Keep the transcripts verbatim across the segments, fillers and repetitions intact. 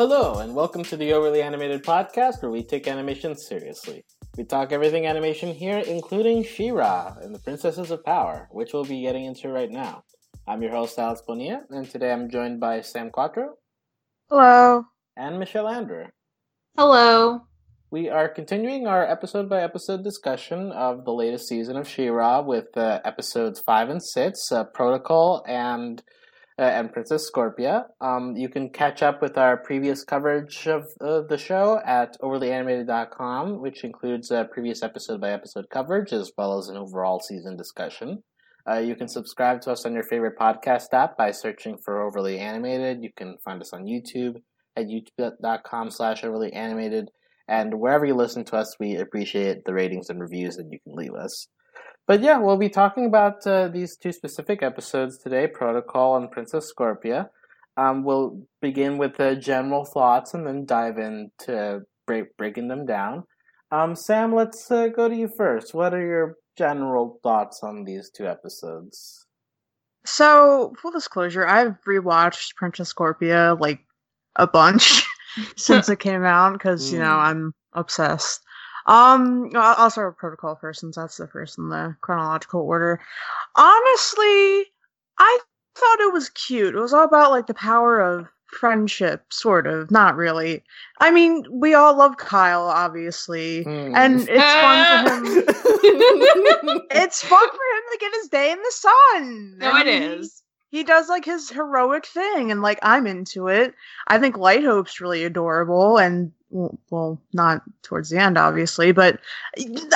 Hello, and welcome to the Overly Animated podcast, where we take animation seriously. We talk everything animation here, including She-Ra and the Princesses of Power, which we'll be getting into right now. I'm your host, Alex Bonilla, and today I'm joined by Sam Quattro. Hello. And Michelle Andrew. Hello. We are continuing our episode-by-episode discussion of the latest season of She-Ra with uh, episodes five and six, uh, Protocol, and... Uh, and Princess Scorpia. Um, you can catch up with our previous coverage of uh, the show at overly animated dot com, which includes uh, previous episode-by-episode coverage as well as an overall season discussion. Uh, you can subscribe to us on your favorite podcast app by searching for Overly Animated. You can find us on YouTube at youtube dot com slash overly animated. And wherever you listen to us, we appreciate the ratings and reviews that you can leave us. But yeah, we'll be talking about uh, these two specific episodes today, Protocol and Princess Scorpia. Um, we'll begin with the general thoughts and then dive into break, breaking them down. Um, Sam, let's uh, go to you first. What are your general thoughts on these two episodes? So, full disclosure, I've rewatched Princess Scorpia like a bunch since it came out because, mm. you know, I'm obsessed. Um, I'll start with Protocol first, since that's the first in the chronological order. Honestly, I thought it was cute. It was all about, like, the power of friendship, sort of. Not really. I mean, we all love Kyle, obviously. Mm. And it's fun for him. It's fun for him to get his day in the sun. No, it is. He does, like, his heroic thing, and, like, I'm into it. I think Light Hope's really adorable, and well, not towards the end, obviously, but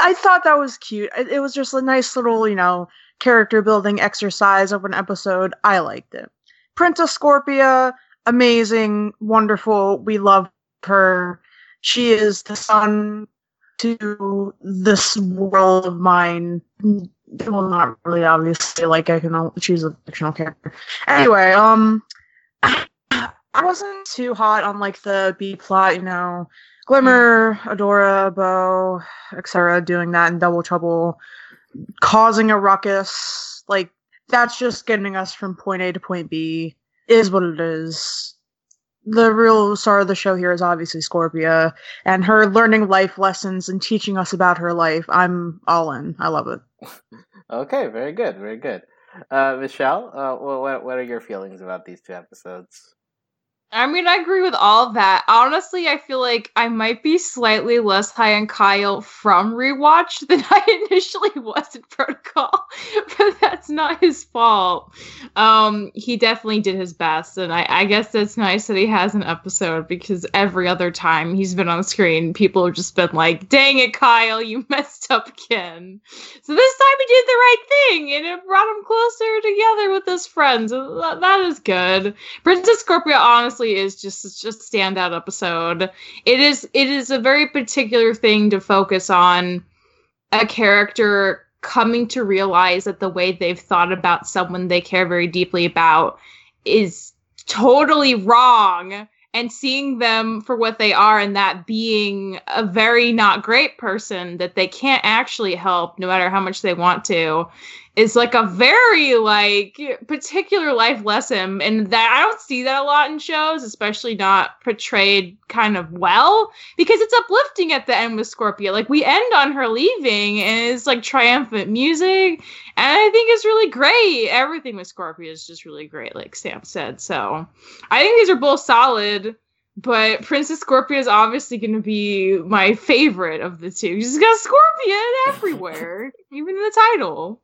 I thought that was cute. It was just a nice little, you know, character-building exercise of an episode. I liked it. Princess Scorpia, amazing, wonderful. We love her. She is the sun to this world of mine. Well, not really, obviously. Like, I can. She's a fictional character. Anyway, um... I wasn't too hot on, like, the B-plot, you know, Glimmer, Adora, Bow, et cetera, doing that in Double Trouble, causing a ruckus. Like, that's just getting us from point A to point B, is what it is. The real star of the show here is obviously Scorpia, and her learning life lessons and teaching us about her life. I'm all in. I love it. Okay, very good, very good. Uh, Michelle, uh, what what are your feelings about these two episodes? I mean, I agree with all that. Honestly, I feel like I might be slightly less high on Kyle from rewatch than I initially was in Protocol, but that's not his fault. Um, he definitely did his best, and I, I guess it's nice that he has an episode, because every other time he's been on screen, people have just been like, dang it, Kyle, you messed up again. So this time he did the right thing, and it brought him closer together with his friends. That, that is good. Princess Scorpia, honestly, is just it's just a standout episode. It is it is a very particular thing to focus on a character coming to realize that the way they've thought about someone they care very deeply about is totally wrong, and seeing them for what they are, and that being a very not great person that they can't actually help no matter how much they want to, is like a very, like, particular life lesson. And that I don't see that a lot in shows, especially not portrayed kind of well, because it's uplifting at the end with Scorpia. Like, we end on her leaving, and it's like triumphant music, and I think it's really great. Everything with Scorpia is just really great, like Sam said. So I think these are both solid, but Princess Scorpia is obviously going to be my favorite of the two. She's got Scorpia everywhere, even in the title.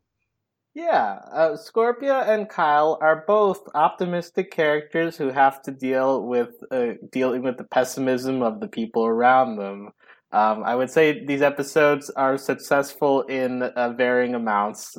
Yeah, uh, Scorpia and Kyle are both optimistic characters who have to deal with uh, dealing with the pessimism of the people around them. Um, I would say these episodes are successful in uh, varying amounts.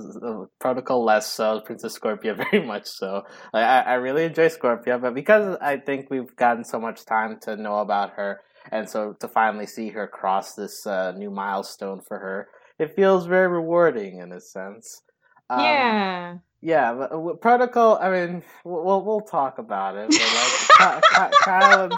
Protocol less so, Princess Scorpia very much so. I, I really enjoy Scorpia, but because I think we've gotten so much time to know about her, and so to finally see her cross this uh, new milestone for her, it feels very rewarding in a sense. Um, yeah. Yeah, but Protocol, I mean, we'll we'll talk about it. But like, Kyle and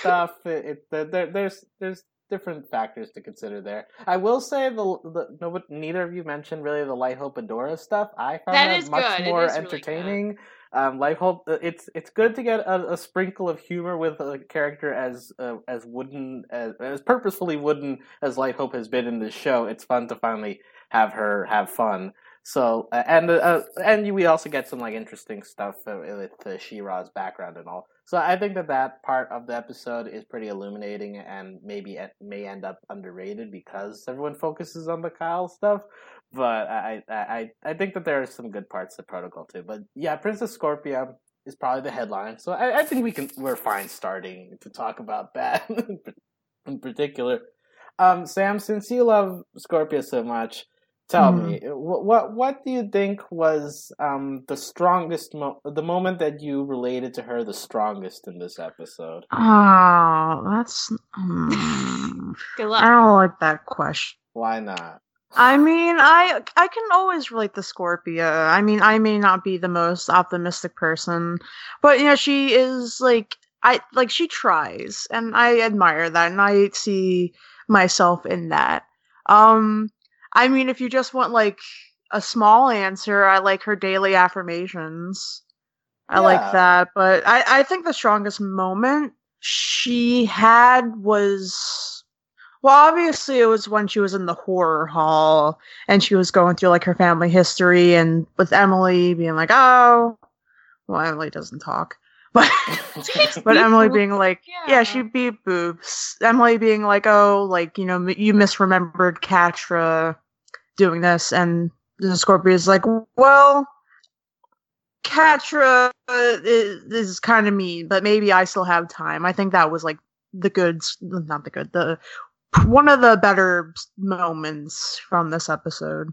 stuff, it, it, there, there's there's different factors to consider there. I will say the, the no, neither of you mentioned really the Light Hope Adora stuff. I found that, that much good. more entertaining. Really Um, Light Hope, it's it's good to get a, a sprinkle of humor with a character as uh, as wooden as, as purposefully wooden as Light Hope has been in this show. It's fun to finally have her have fun. So uh, and uh, and we also get some like interesting stuff uh, with uh, She-Ra's background and all. So I think that that part of the episode is pretty illuminating and maybe it may end up underrated because everyone focuses on the Kyle stuff. But I, I I think that there are some good parts of Protocol too. But yeah, Princess Scorpia is probably the headline. So I, I think we can we're fine starting to talk about that in particular. Um, Sam, since you love Scorpia so much, tell mm. me what, what what do you think was um the strongest mo- the moment that you related to her the strongest in this episode? Oh, that's um, good luck. I don't like that question. Why not? I mean, I I can always relate to Scorpia. I mean, I may not be the most optimistic person, but you know, she is like I like she tries, and I admire that, and I see myself in that. Um, I mean, if you just want like a small answer, I like her daily affirmations. I yeah. like that, but I I think the strongest moment she had was. Well, obviously, it was when she was in the horror hall and she was going through like her family history and with Emily being like, oh, well, Emily doesn't talk, but but Emily being like, yeah, yeah she beat boobs. Emily being like, oh, like, you know, you misremembered Catra doing this. And the Scorpio is like, well, Catra is, is kind of mean, but maybe I still have time. I think that was like the good, not the good, the one of the better moments from this episode.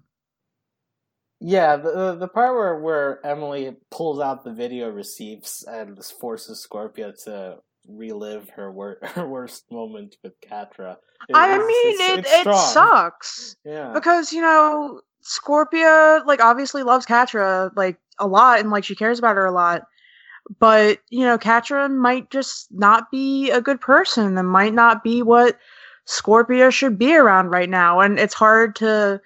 Yeah, the the part where, where Emily pulls out the video receipts and forces Scorpia to relive her, wor- her worst moment with Catra. It, I it's, mean, it's, it, it's it sucks. Yeah. Because, you know, Scorpia, like, obviously loves Catra, like, a lot, and, like, she cares about her a lot. But, you know, Catra might just not be a good person and might not be what Scorpia should be around right now, and it's hard to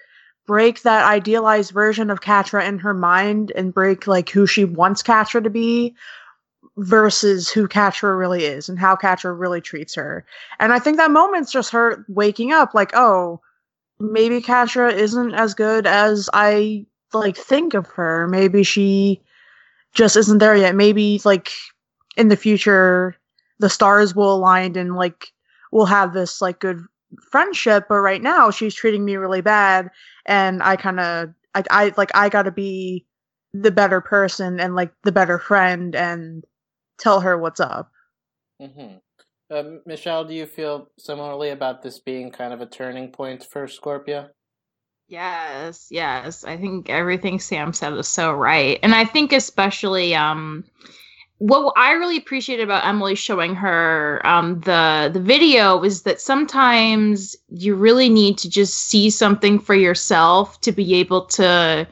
break that idealized version of Catra in her mind and break like who she wants Catra to be versus who Catra really is and how Catra really treats her. And I think that moment's just her waking up like, oh, maybe Catra isn't as good as I like think of her. Maybe she just isn't there yet. Maybe like in the future the stars will align and like we'll have this like good friendship, but right now she's treating me really bad, and I kind of, I, I like, I gotta be the better person and like the better friend and tell her what's up. Mm-hmm. Uh, Michelle, do you feel similarly about this being kind of a turning point for Scorpia? Yes, yes. I think everything Sam said is so right, and I think especially um. What I really appreciated about Emily showing her um, the the video is that sometimes you really need to just see something for yourself to be able to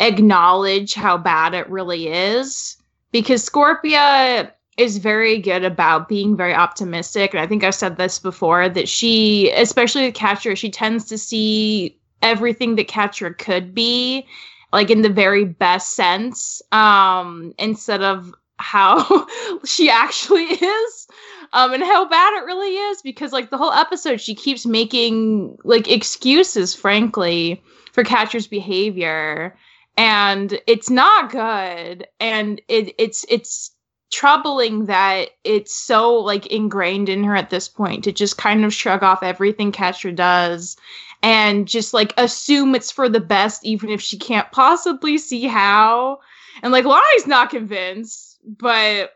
acknowledge how bad it really is. Because Scorpia is very good about being very optimistic. And I think I've said this before, that she, especially with Catra, she tends to see everything that Catra could be, like in the very best sense, um, instead of how she actually is, um, and how bad it really is, because like the whole episode she keeps making like excuses, frankly, for Catra's behavior, and it's not good, and it, it's it's troubling that it's so like ingrained in her at this point to just kind of shrug off everything Catra does and just like assume it's for the best, even if she can't possibly see how. And like Lonnie's not convinced. But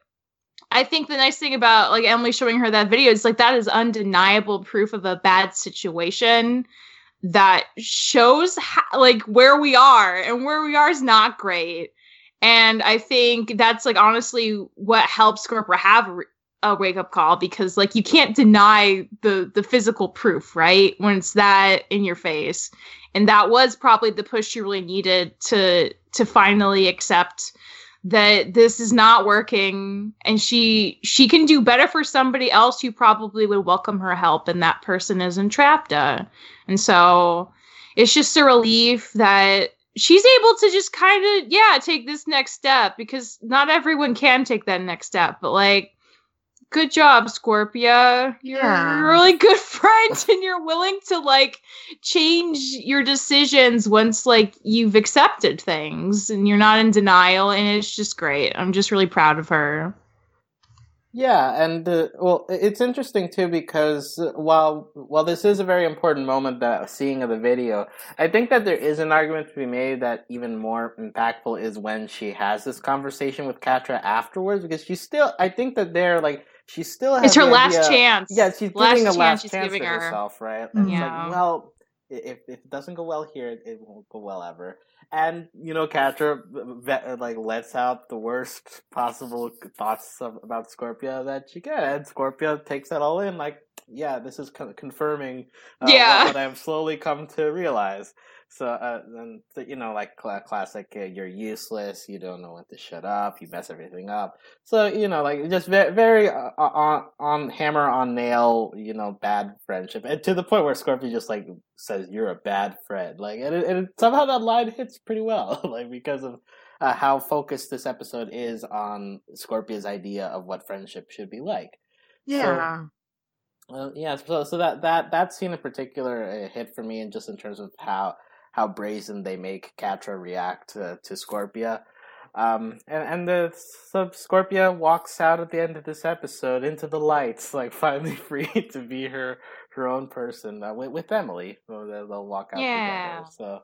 I think the nice thing about like Emily showing her that video is like that is undeniable proof of a bad situation that shows how, like where we are, and where we are is not great. And I think that's like honestly what helps Scorpia have a wake up call, because like you can't deny the the physical proof, right? When it's that in your face, and that was probably the push you really needed to to finally accept that this is not working, and she she can do better for somebody else who probably would welcome her help, and that person is Entrapta. And so it's just a relief that she's able to just kind of, yeah, take this next step, because not everyone can take that next step. But, like, good job, Scorpia. You're yeah. a really good friend, and you're willing to, like, change your decisions once, like, you've accepted things and you're not in denial. And it's just great. I'm just really proud of her. Yeah, and, uh, well, it's interesting, too, because while while this is a very important moment, the seeing of the video, I think that there is an argument to be made that even more impactful is when she has this conversation with Catra afterwards, because she still, I think that they're, like, she still has It's her last idea. chance. Yeah, she's last giving a last chance, chance to her. herself, right? And yeah. It's like, well, if, if it doesn't go well here, it, it won't go well ever. And, you know, Catra, like, lets out the worst possible thoughts of, about Scorpia that she can. And Scorpia takes that all in, like, yeah, this is con- confirming uh, yeah. what, what I've slowly come to realize. So, uh, and, you know, like, cl- classic, uh, you're useless, you don't know when to shut up, you mess everything up. So, you know, like, just very, very uh, on, on hammer, on nail, you know, bad friendship. And to the point where Scorpia just, like, says, you're a bad friend. Like, and, it, and it, somehow that line hits pretty well, like, because of uh, how focused this episode is on Scorpia's idea of what friendship should be like. Yeah. So, well, yeah, so so that, that, that scene in particular uh, hit for me, and just in terms of how how brazen they make Catra react uh, to Scorpia. Um, and, and the so Scorpia walks out at the end of this episode into the lights, like, finally free to be her, her own person uh, with, with Emily. So they'll walk out yeah. together, so...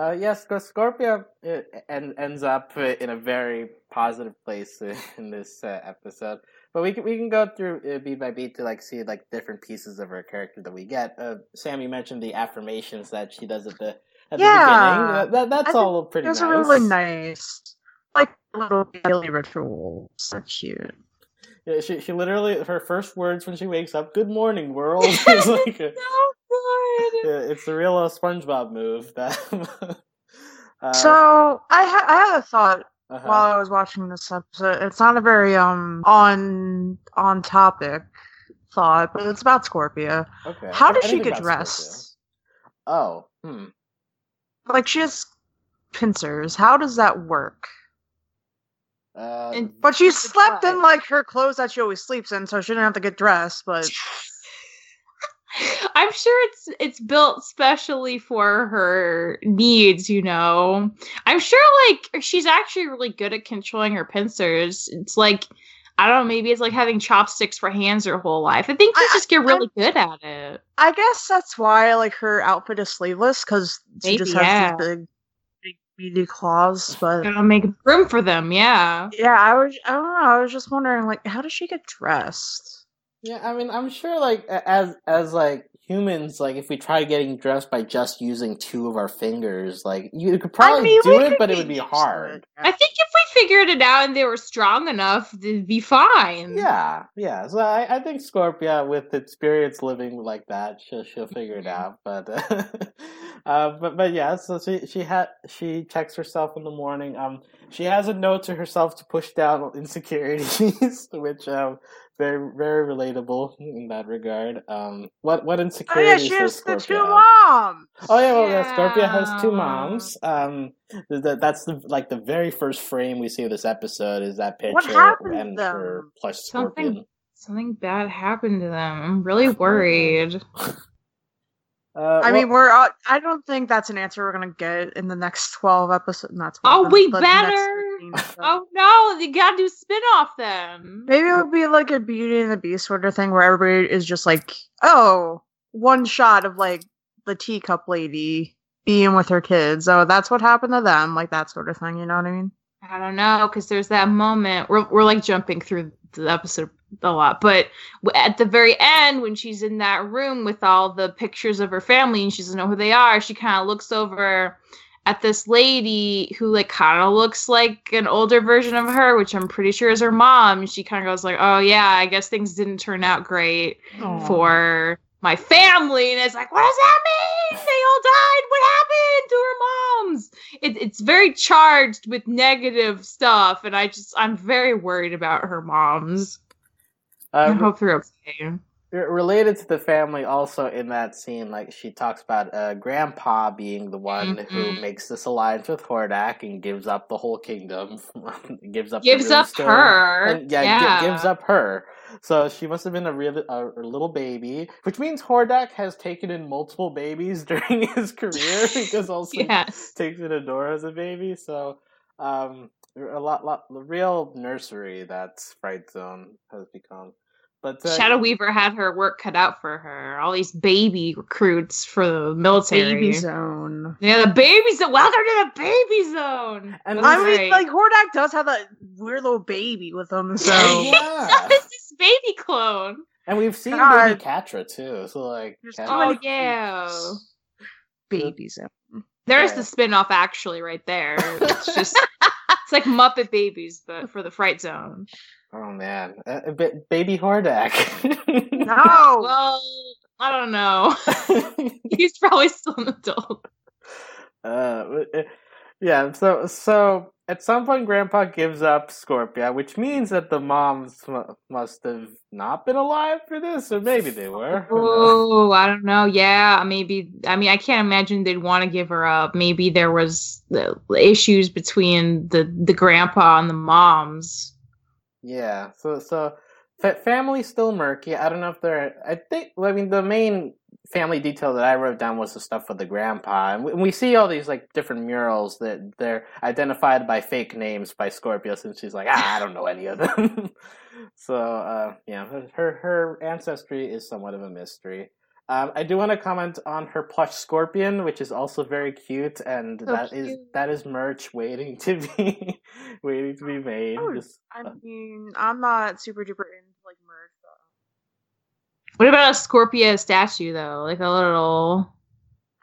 Uh, yes, Scorpia uh, end, ends up in a very positive place in this uh, episode, but we can we can go through uh, beat by beat to, like, see, like, different pieces of her character that we get. Uh, Sam, you mentioned the affirmations that she does at the at yeah, the beginning. Uh, that, that's I all pretty. Those nice. Those are really nice, like, little daily rituals. So cute. Yeah, she she literally, her first words when she wakes up, "Good morning, world." Is like a, it's the real uh, SpongeBob move. That uh, so I, ha- I had a thought uh-huh. while I was watching this episode. It's not a very um on on topic thought, but it's about Scorpia. Okay. How did she get dressed? Scorpia. Oh, hmm. Like, she has pincers. How does that work? Uh, and, but she slept in, like, her clothes that she always sleeps in, so she didn't have to get dressed. But. I'm sure it's it's built specially for her needs, you know. I'm sure, like, she's actually really good at controlling her pincers. It's like, I don't know, maybe it's like having chopsticks for hands her whole life. I think she just get really I, good at it. I guess that's why, like, her outfit is sleeveless, because she maybe, just has yeah. these big, big, meaty claws. But gotta make room for them, yeah. Yeah, I was. I don't know. I was just wondering, like, how does she get dressed? Yeah, I mean, I'm sure, like, as, as, like, humans, like, if we try getting dressed by just using two of our fingers, like, you could probably I mean, do it, but it would be hard. I think if we figured it out and they were strong enough, it'd be fine. Yeah, yeah. So I, I think Scorpia, with experience living like that, she'll, she'll figure it out. But, uh, uh, but, but yeah, so she, she had, she checks herself in the morning. Um, she has a note to herself to push down insecurities, which, um, Very, very relatable in that regard. Um, what, what insecurities? Oh yeah, she has the two moms. Oh yeah, well, yeah. yeah, Scorpia has two moms. Um, that that's the, like, the very first frame we see of this episode is that picture. What happened and to them? Her plush something, scorpion. Something bad happened to them. I'm really worried. uh, I well, mean, we're. Uh, I don't think that's an answer we're gonna get in the next twelve episodes. Not twelve. Oh, we better. Oh no, they gotta do spin-off then. Maybe it would be like a Beauty and the Beast sort of thing where everybody is just like, oh, one shot of, like, the teacup lady being with her kids. Oh, that's what happened to them. Like, that sort of thing, you know what I mean? I don't know, because there's that moment. We're, we're like jumping through the episode a lot, but at the very end, when she's in that room with all the pictures of her family and she doesn't know who they are, she kind of looks over at this lady who, like, kind of looks like an older version of her, which I'm pretty sure is her mom. She kind of goes like, oh yeah, I guess things didn't turn out great Aww. for my family. And it's like, what does that mean? They all died. What happened to her moms? It, it's very charged with negative stuff. And I just, I'm very worried about her moms. Um, I hope they're okay. Related to the family also in that scene, like, she talks about uh, Grandpa being the one mm-hmm. who makes this alliance with Hordak and gives up the whole kingdom. gives up Gives the up stone. her. And, yeah, yeah. Gi- gives up her. So she must have been a, real, a, a little baby, which means Hordak has taken in multiple babies during his career because also yes. takes in Adora as a baby. So um, a lot, lot, the real nursery that Fright Zone has become. But, uh, Shadow Weaver had her work cut out for her. All these baby recruits for the military. Baby zone. Yeah, the baby zone. Welcome to the baby zone. And I mean, right. like, Hordak does have that weird little baby with him. So yeah. It's this baby clone. And we've seen God. baby Catra, too. So, like, Catra. Oh, yeah. Baby zone. There's yeah. the spinoff, actually, right there. It's just, it's like Muppet Babies, but for the Fright Zone. Oh man, uh, b- baby Hordak. No, well, I don't know. He's probably still an adult. Uh, yeah. So, so at some point, Grandpa gives up Scorpia, which means that the moms m- must have not been alive for this, or maybe they were. Oh, I don't know. Yeah, maybe. I mean, I can't imagine they'd want to give her up. Maybe there was the issues between the the grandpa and the moms. Yeah, so so family's still murky. I don't know if they're. I think. I mean, the main family detail that I wrote down was the stuff with the grandpa, and we, we see all these like different murals that they're identified by fake names by Scorpia, since she's like, ah, I don't know any of them. so uh, yeah, her her ancestry is somewhat of a mystery. Um, I do want to comment on her plush scorpion, which is also very cute, and so that cute. is that is merch waiting to be waiting to be made. I, would, Just, I mean, I'm not super duper into like merch though. What about a Scorpia statue though? Like a little.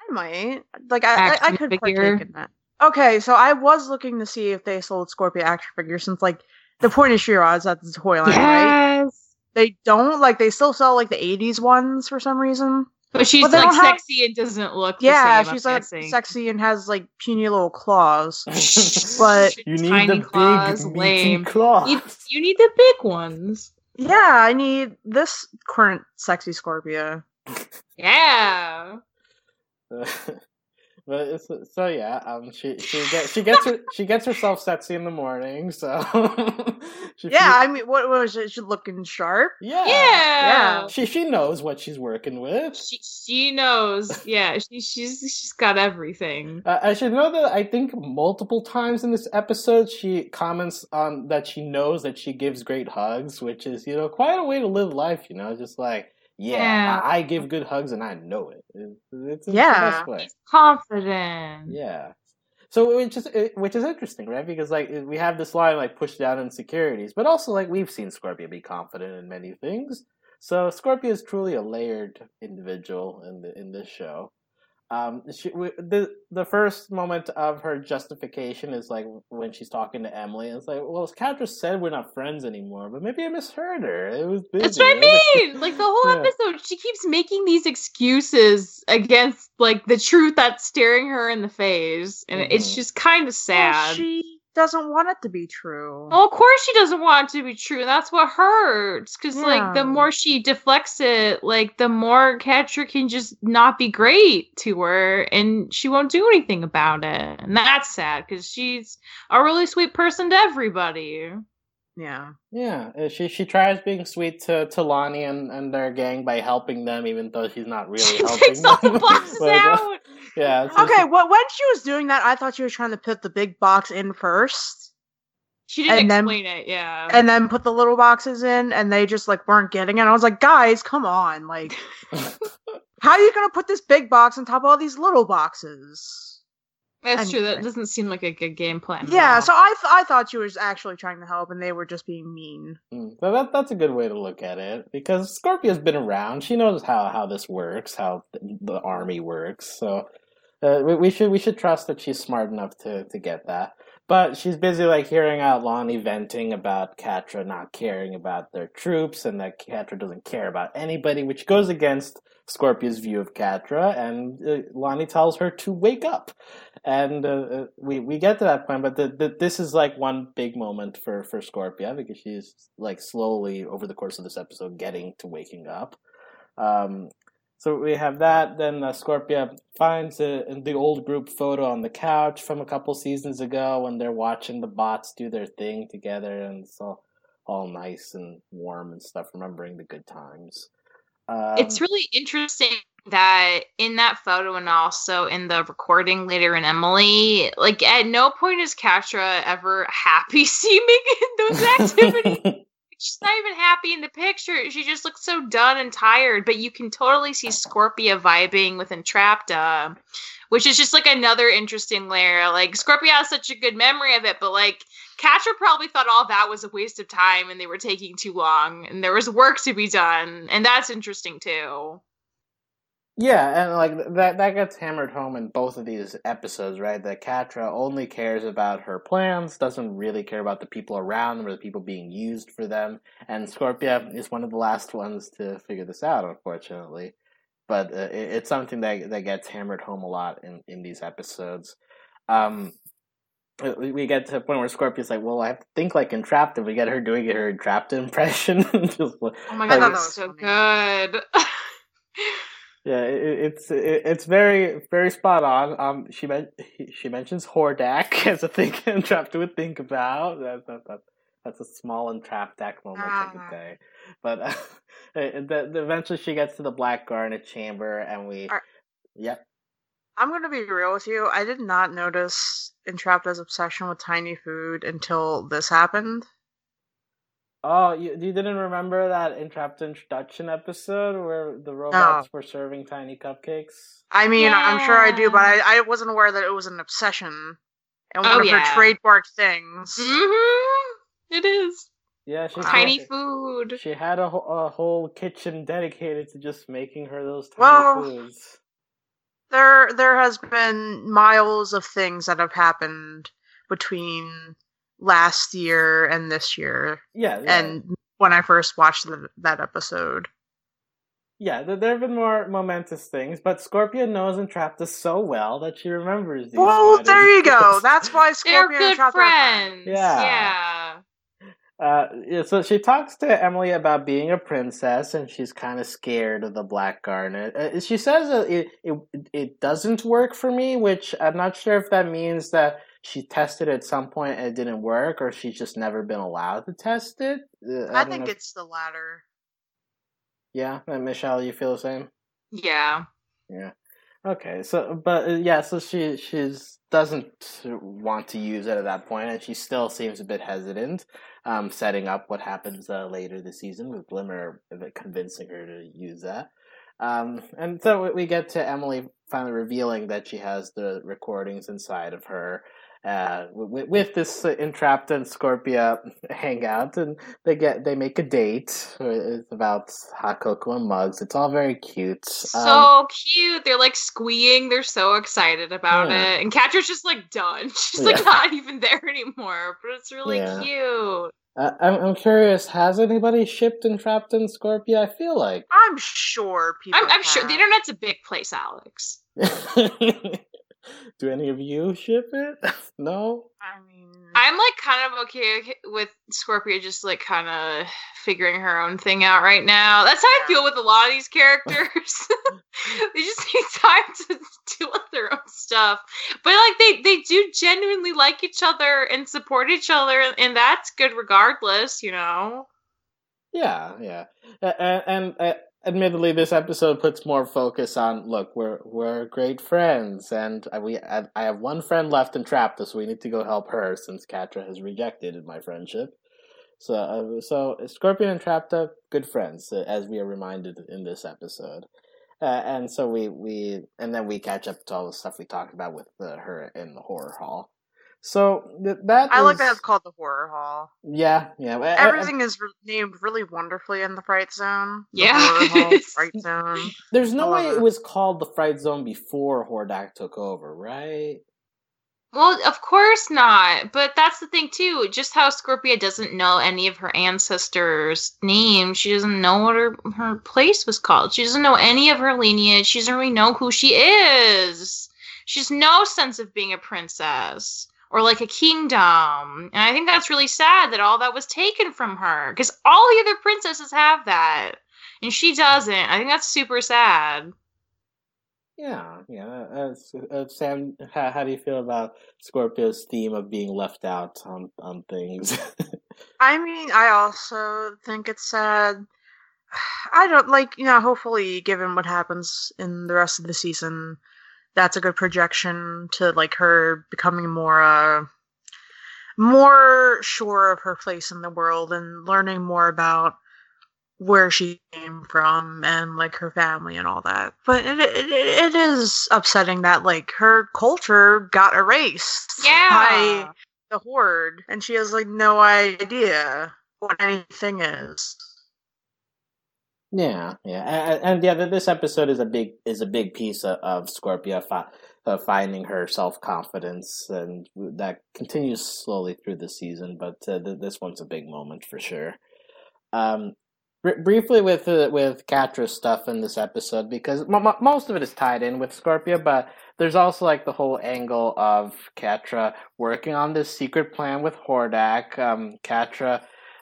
I might like I I, I could figure. partake in that. Okay, so I was looking to see if they sold Scorpia action figures, since like the point of She-Ra is that the toy line, yes! right? Yes. They don't, like, they still sell, like, the eighties ones for some reason. But she's, but like, sexy have... and doesn't look the yeah, same, Yeah, she's, I'm like, guessing. sexy and has, like, puny little claws. but You need Tiny the claws, big, lame. claws. You, you need the big ones. Yeah, I need this current sexy Scorpia. Yeah! Uh, but it's, so, yeah, um, she she, get, she gets her, she gets herself sexy in the morning, so... She, yeah, she, I mean, what was it? She's looking sharp. Yeah. yeah, yeah. She she knows what she's working with. She she knows. Yeah, she she's she's got everything. Uh, I should know that I think multiple times in this episode she comments on that she knows that she gives great hugs, which is you know quite a way to live life. You know, just like yeah, yeah. I, I give good hugs and I know it. It's, it's, it's yeah, the best way. She's confident. Yeah. So which is which is interesting, right? Because like we have this line like push down insecurities, but also like we've seen Scorpia be confident in many things. So Scorpia is truly a layered individual in the, in this show. Um, she, the the first moment of her justification is like when she's talking to Emily, and it's like, well, Catra said we're not friends anymore, but maybe I misheard her. It was busy. That's what I mean. Like the whole yeah. episode, she keeps making these excuses against like the truth that's staring her in the face, and mm-hmm. it's just kind of sad. Well, she doesn't want it to be true. Well, of course she doesn't want it to be true, and that's what hurts. Because yeah. like the more she deflects it, like the more Catra can just not be great to her, and she won't do anything about it. And that's sad because she's a really sweet person to everybody. Yeah, yeah. She she tries being sweet to, to Lonnie and, and their gang by helping them, even though she's not really helping. She picks them. all the boxes but, out. Yeah. Okay. Just... Well, when she was doing that, I thought she was trying to put the big box in first. She didn't explain then, it. Yeah. And then put the little boxes in, and they just like weren't getting it. And I was like, guys, come on! Like, how are you gonna put this big box on top of all these little boxes? That's anyway. true. That doesn't seem like a good game plan. Yeah, so I th- I thought you were actually trying to help, and they were just being mean. Mm, so that that's a good way to look at it, because Scorpia's been around. She knows how, how this works, how the army works. So uh, we, we should we should trust that she's smart enough to, to get that. But she's busy like hearing out Lonnie venting about Catra not caring about their troops, and that Catra doesn't care about anybody, which goes against Scorpia's view of Catra, and uh, Lonnie tells her to wake up. And uh, we, we get to that point, but the, the, this is like one big moment for, for Scorpia, because she's like slowly over the course of this episode getting to waking up. Um, so we have that. Then uh, Scorpia finds a, the old group photo on the couch from a couple seasons ago when they're watching the bots do their thing together, and it's all, all nice and warm and stuff, remembering the good times. Um, it's really interesting that in that photo and also in the recording later in Emily, like at no point is Catra ever happy seeming in those activities. She's not even happy in the picture. She just looks so done and tired. But you can totally see Scorpia vibing with Entrapta, which is just like another interesting layer. Like Scorpia has such a good memory of it, but like Catra probably thought all that was a waste of time and they were taking too long and there was work to be done. And that's interesting too. Yeah, and like that that gets hammered home in both of these episodes, right? That Catra only cares about her plans, doesn't really care about the people around them or the people being used for them. And Scorpia is one of the last ones to figure this out, unfortunately. But uh, it, it's something that that gets hammered home a lot in, in these episodes. Um, we, we get to a point where Scorpia's like, "Well, I have to think like Entrapta." We get her doing her Entrapta impression. Just, oh my god, like, that was so good. Yeah, it, it's it, it's very very spot on. Um, she men- she mentions Hordak as a thing Entrapta would think about. That, that, that, that's a small Entrapta moment ah. of the day. But uh, the, the, eventually she gets to the Black Garnet chamber, and we. Are, yeah. I'm gonna be real with you. I did not notice Entrapta's obsession with tiny food until this happened. Oh, you, you didn't remember that Entrapta introduction episode where the robots no. were serving tiny cupcakes? I mean, yeah. I'm sure I do, but I, I wasn't aware that it was an obsession and one oh, of yeah. her trademark things. Mm-hmm. It is. Yeah, she tiny had, food. She had a, a whole kitchen dedicated to just making her those tiny well, foods. There, there has been miles of things that have happened between last year and this year. Yeah, yeah. And when I first watched the, that episode. Yeah, there have been more momentous things, but Scorpia knows Entrapta so well that she remembers these. Well, bodies. There you go. That's why Scorpia They're good and Entrapta friends. Are friends. Yeah. Yeah. Uh, yeah. So she talks to Emily about being a princess, and she's kind of scared of the Black Garnet. Uh, she says uh, it, it it doesn't work for me, which I'm not sure if that means that she tested at some point and it didn't work, or she's just never been allowed to test it? Uh, I, I think it's the latter. Yeah? And Michelle, you feel the same? Yeah. Yeah. Okay, so, but, uh, yeah, so she she's doesn't want to use it at that point, and she still seems a bit hesitant, um, setting up what happens uh, later this season with Glimmer convincing her to use that. Um, and so we get to Emily finally revealing that she has the recordings inside of her. Uh, with, with this uh, Entrapta and Scorpia hangout, and they get they make a date. It's about hot cocoa and mugs. It's all very cute. So um, cute. They're like squeeing. They're so excited about yeah. it. And Catra's just like done. She's yeah. like not even there anymore. But it's really yeah. cute. Uh, I'm, I'm curious. Has anybody shipped Entrapta and Scorpia? I feel like I'm sure people. I'm, I'm sure the internet's a big place, Alex. Do any of you ship it? No? I mean, I'm like kind of okay with Scorpia just like kind of figuring her own thing out right now. That's how yeah. I feel with a lot of these characters. They just need time to deal with their own stuff. But like they, they do genuinely like each other and support each other, and that's good regardless, you know? Yeah, yeah. And... and, and admittedly, this episode puts more focus on, look, we're we're great friends, and we I, I have one friend left Entrapta, so we need to go help her since Catra has rejected my friendship. So, uh, so Scorpia and Entrapta, good friends, as we are reminded in this episode. Uh, and so we, we and then we catch up to all the stuff we talked about with the, her in the horror hall. So th- that I is... like that it's called the horror hall. Yeah, yeah. Everything I, I, is re- named really wonderfully in the Fright Zone. The yeah, horror hall, Fright Zone. There's no way it. it was called the Fright Zone before Hordak took over, right? Well, of course not. But that's the thing too. Just how Scorpia doesn't know any of her ancestors' names. She doesn't know what her her place was called. She doesn't know any of her lineage. She doesn't really know who she is. She has no sense of being a princess. Or like a kingdom. And I think that's really sad that all that was taken from her. Because all the other princesses have that. and she doesn't. I think that's super sad. Yeah, yeah. Uh, uh, Sam, how, how do you feel about Scorpio's theme of being left out on, on things? I mean, I also think it's sad. I don't, like, you know, hopefully, given what happens in the rest of the season, that's a good projection to, like, her becoming more, uh, more sure of her place in the world and learning more about where she came from and, like, her family and all that. But it it, it is upsetting that, like, her culture got erased yeah. by the Horde, and she has, like, no idea what anything is. Yeah, yeah, and, and yeah. This episode is a big is a big piece of, of Scorpia fi- uh, finding her self confidence, and that continues slowly through the season. But uh, th- this one's a big moment for sure. Um, br- briefly with uh, with Catra's stuff in this episode, because m- m- most of it is tied in with Scorpia, but there's also like the whole angle of Catra working on this secret plan with Hordak. Um, Catra.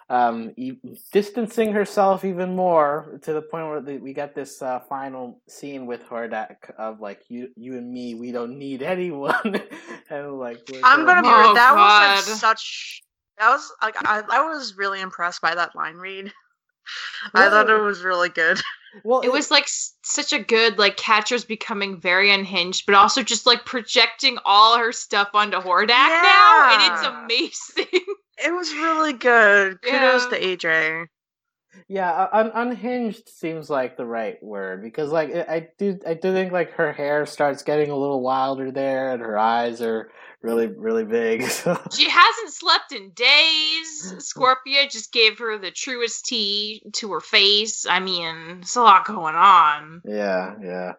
Um, e- distancing herself even more to the point where the, we got this uh, final scene with Hordak of like you, you and me, we don't need anyone. and like I'm gonna be oh, that God. was like such that was like I I was really impressed by that line read. Really? I thought it was really good. Well, it, it was like s- such a good like Catra's becoming very unhinged, but also just like projecting all her stuff onto Hordak yeah. now, and it's amazing. It was really good. Kudos yeah. to A J. Yeah, un- unhinged seems like the right word because, like, I do, I do think like her hair starts getting a little wilder there, and her eyes are really, really big. So. She hasn't slept in days. Scorpia just gave her the truest tea to her face. I mean, it's a lot going on. Yeah, yeah.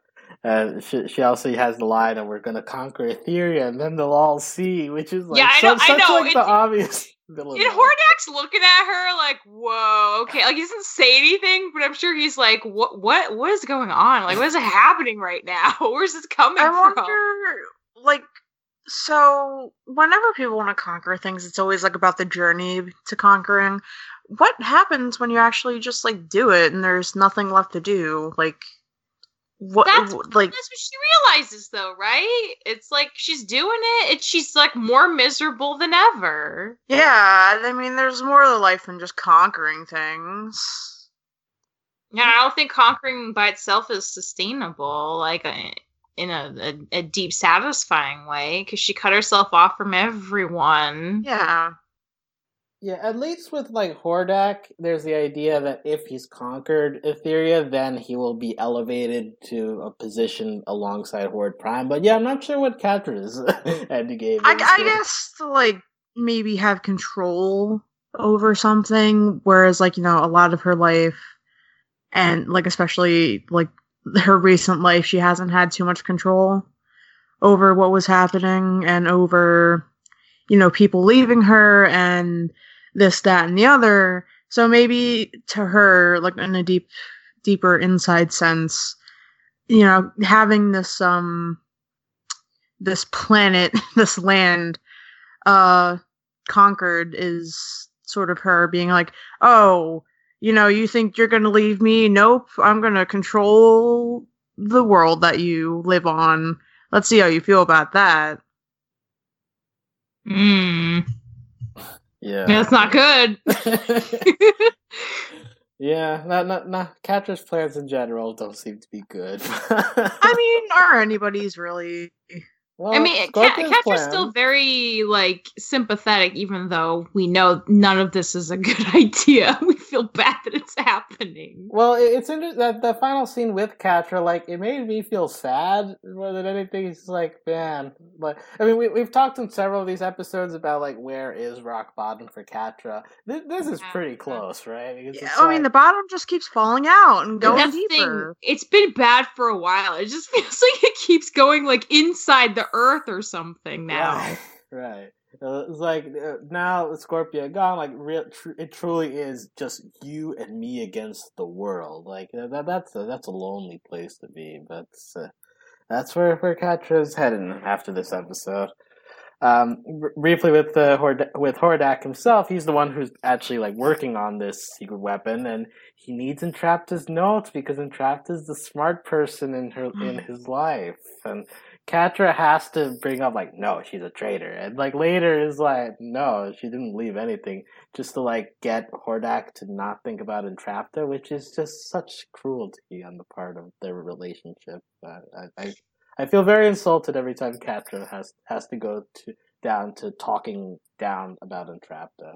Uh, she, she also has the line that we're going to conquer Etheria and then they'll all see, which is like yeah, I know, so, I such know. like it's, the obvious. Little and Hordak's looking at her like, whoa, okay. Like he doesn't say anything, but I'm sure he's like, what, what, what is going on? Like, what is happening right now? Where's this coming I from? I wonder, like, so whenever people want to conquer things, it's always like about the journey to conquering. What happens when you actually just like do it and there's nothing left to do? Like, What, that's, like, that's what she realizes, though, right? It's like she's doing it, and she's like more miserable than ever. Yeah, I mean, there's more to life than just conquering things. Yeah, I don't think conquering by itself is sustainable, like in a, a, a deep, satisfying way, because she cut herself off from everyone. Yeah. Yeah, at least with, like, Hordak, there's the idea that if he's conquered Etheria, then he will be elevated to a position alongside Horde Prime. But, yeah, I'm not sure what Catra's endgame is. I, I guess to, like, maybe have control over something, whereas, like, you know, a lot of her life, and, like, especially, like, her recent life, she hasn't had too much control over what was happening and over, you know, people leaving her and this, that, and the other. So maybe to her, like in a deep, deeper inside sense, you know, having this um, this planet, this land, uh, conquered is sort of her being like, oh, you know, you think you're gonna leave me? Nope, I'm gonna control the world that you live on. Let's see how you feel about that. Mm. Yeah, that's not good. yeah, not not not. Catra's plans in general don't seem to be good. I mean, are anybody's really? Well, I mean, Catra's Cat- still very like sympathetic, even though we know none of this is a good idea. We feel bad that it's happening. Well, it's interesting that the final scene with Catra, like, it made me feel sad more than anything. It's like, man, like, I mean, we we've talked in several of these episodes about like where is rock bottom for Catra. This, this is pretty close, right? Because yeah, I like, mean, the bottom just keeps falling out and going that's deeper. The thing. It's been bad for a while. It just feels like it keeps going like inside the earth or something now. Right. right. Uh, it's like uh, now Scorpia gone. Like real, tr- it truly is just you and me against the world. Like uh, that, that's a, that's a lonely place to be. But uh, that's where where Catra's heading after this episode. Um, briefly with the Hord- with Hordak himself, he's the one who's actually like working on this secret weapon, and he needs Entrapta's notes because Entrapta's the smart person in her in his life, and Catra has to bring up like, no, she's a traitor, and like later is like, no, she didn't leave anything, just to like get Hordak to not think about Entrapta, which is just such cruelty on the part of their relationship. Uh, I. I I feel very insulted every time Catra has has to go to down to talking down about Entrapta.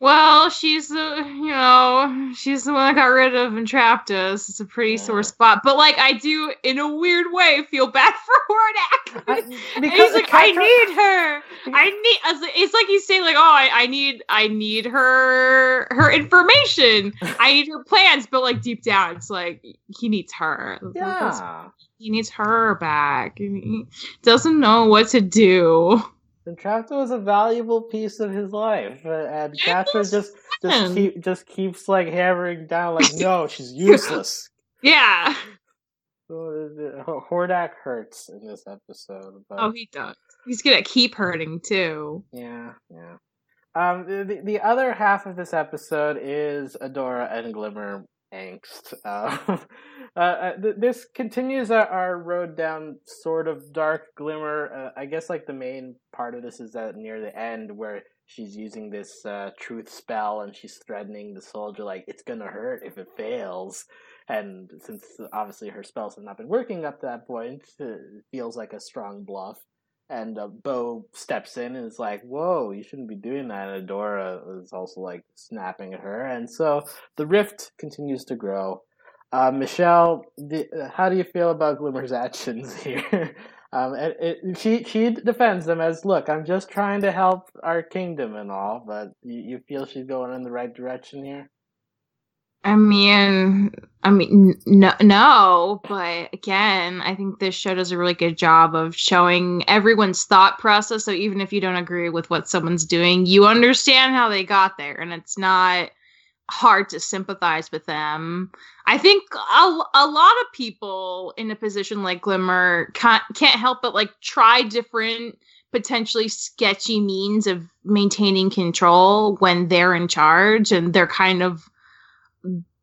Well, she's the you know she's the one that got rid of Entrapta, so it's a pretty yeah. sore spot. But like, I do in a weird way feel bad for Hordak. I, and he's like, Catra... I need her. I need. It's like he's saying like, oh, I, I need I need her her information. I need her plans. But like deep down, it's like he needs her. Yeah. He needs her back. He doesn't know what to do. Entrapta was a valuable piece of his life, and Catra just just, keep, just keeps like hammering down, like, no, she's useless. Yeah. So, Hordak hurts in this episode. But... oh, he does. He's gonna keep hurting too. Yeah, yeah. Um, the the other half of this episode is Adora and Glimmer angst. Uh, uh, th- this continues our, our road down sort of dark Glimmer. Uh, I guess like the main part of this is that near the end where she's using this uh, truth spell and she's threatening the soldier like it's gonna hurt if it fails. And since obviously her spells have not been working up to that point, it feels like a strong bluff. And uh, Bow steps in and is like, whoa, you shouldn't be doing that. And Adora is also, like, snapping at her. And so the rift continues to grow. Uh, Michelle, the, how do you feel about Glimmer's actions here? um, it, it, she she defends them as, look, I'm just trying to help our kingdom and all. But you, you feel she's going in the right direction here? I mean, I mean, no, no, but again, I think this show does a really good job of showing everyone's thought process. So even if you don't agree with what someone's doing, you understand how they got there, and it's not hard to sympathize with them. I think a, a lot of people in a position like Glimmer can't, can't help but like try different potentially sketchy means of maintaining control when they're in charge, and they're kind of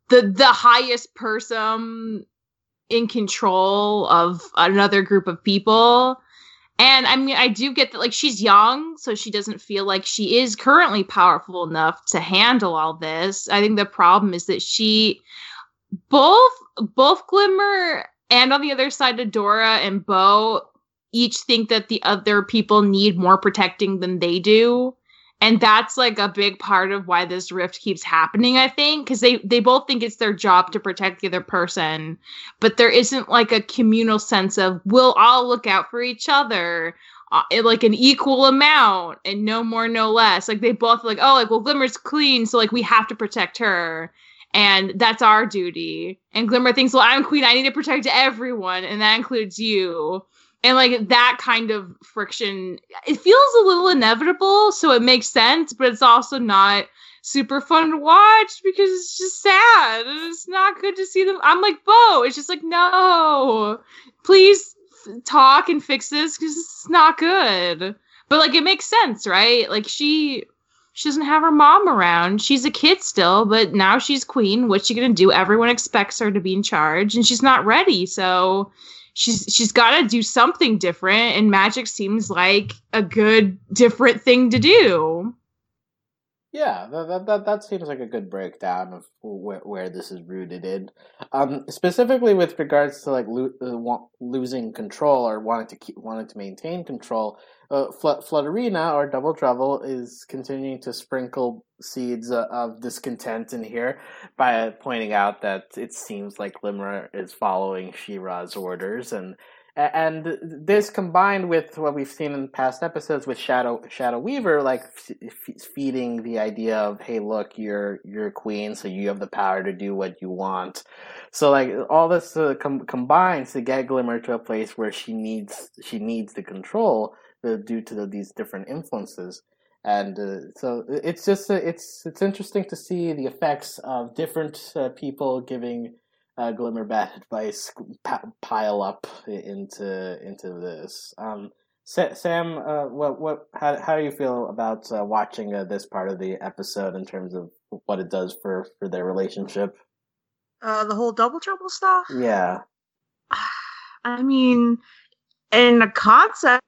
the the highest person in control of another group of people. And I mean, I do get that, like, she's young, so she doesn't feel like she is currently powerful enough to handle all this. I think the problem is that she, both both Glimmer and on the other side, Adora and Bow, each think that the other people need more protecting than they do. And that's, like, a big part of why this rift keeps happening, I think. Because they, they both think it's their job to protect the other person. But there isn't, like, a communal sense of, we'll all look out for each other. Uh, in, like, an equal amount. And no more, no less. Like, they both are like, oh, like, well, Glimmer's queen. So, like, we have to protect her. And that's our duty. And Glimmer thinks, well, I'm queen. I need to protect everyone. And that includes you. And, like, that kind of friction, it feels a little inevitable, so it makes sense, but it's also not super fun to watch because it's just sad. And it's not good to see them. I'm like, Bow, it's just like, no, please talk and fix this because it's not good. But, like, it makes sense, right? Like, she she doesn't have her mom around. She's a kid still, but now she's queen. What's she going to do? Everyone expects her to be in charge, and she's not ready, so... She's she's got to do something different, and magic seems like a good, different thing to do. Yeah, that that that seems like a good breakdown of where, where this is rooted in. Um, specifically with regards to like lo- lo- losing control or wanting to keep wanting to maintain control, uh, Fl- Flutterina or Double Trouble is continuing to sprinkle seeds uh, of discontent in here by pointing out that it seems like Glimmer is following She-Ra's orders, and. And this combined with what we've seen in past episodes with Shadow Shadow Weaver, like f- feeding the idea of, hey, look, you're you're queen, so you have the power to do what you want. So like all this uh, com- combines to get Glimmer to a place where she needs she needs the control uh, due to the, these different influences. And uh, so it's just uh, it's it's interesting to see the effects of different uh, people giving. Uh, Glimmer bad advice p- pile up into into this. Um, Sam, uh, what, what, how, how do you feel about uh, watching uh, this part of the episode in terms of what it does for, for their relationship? Uh, the whole Double Trouble stuff? Yeah. I mean, in the concept,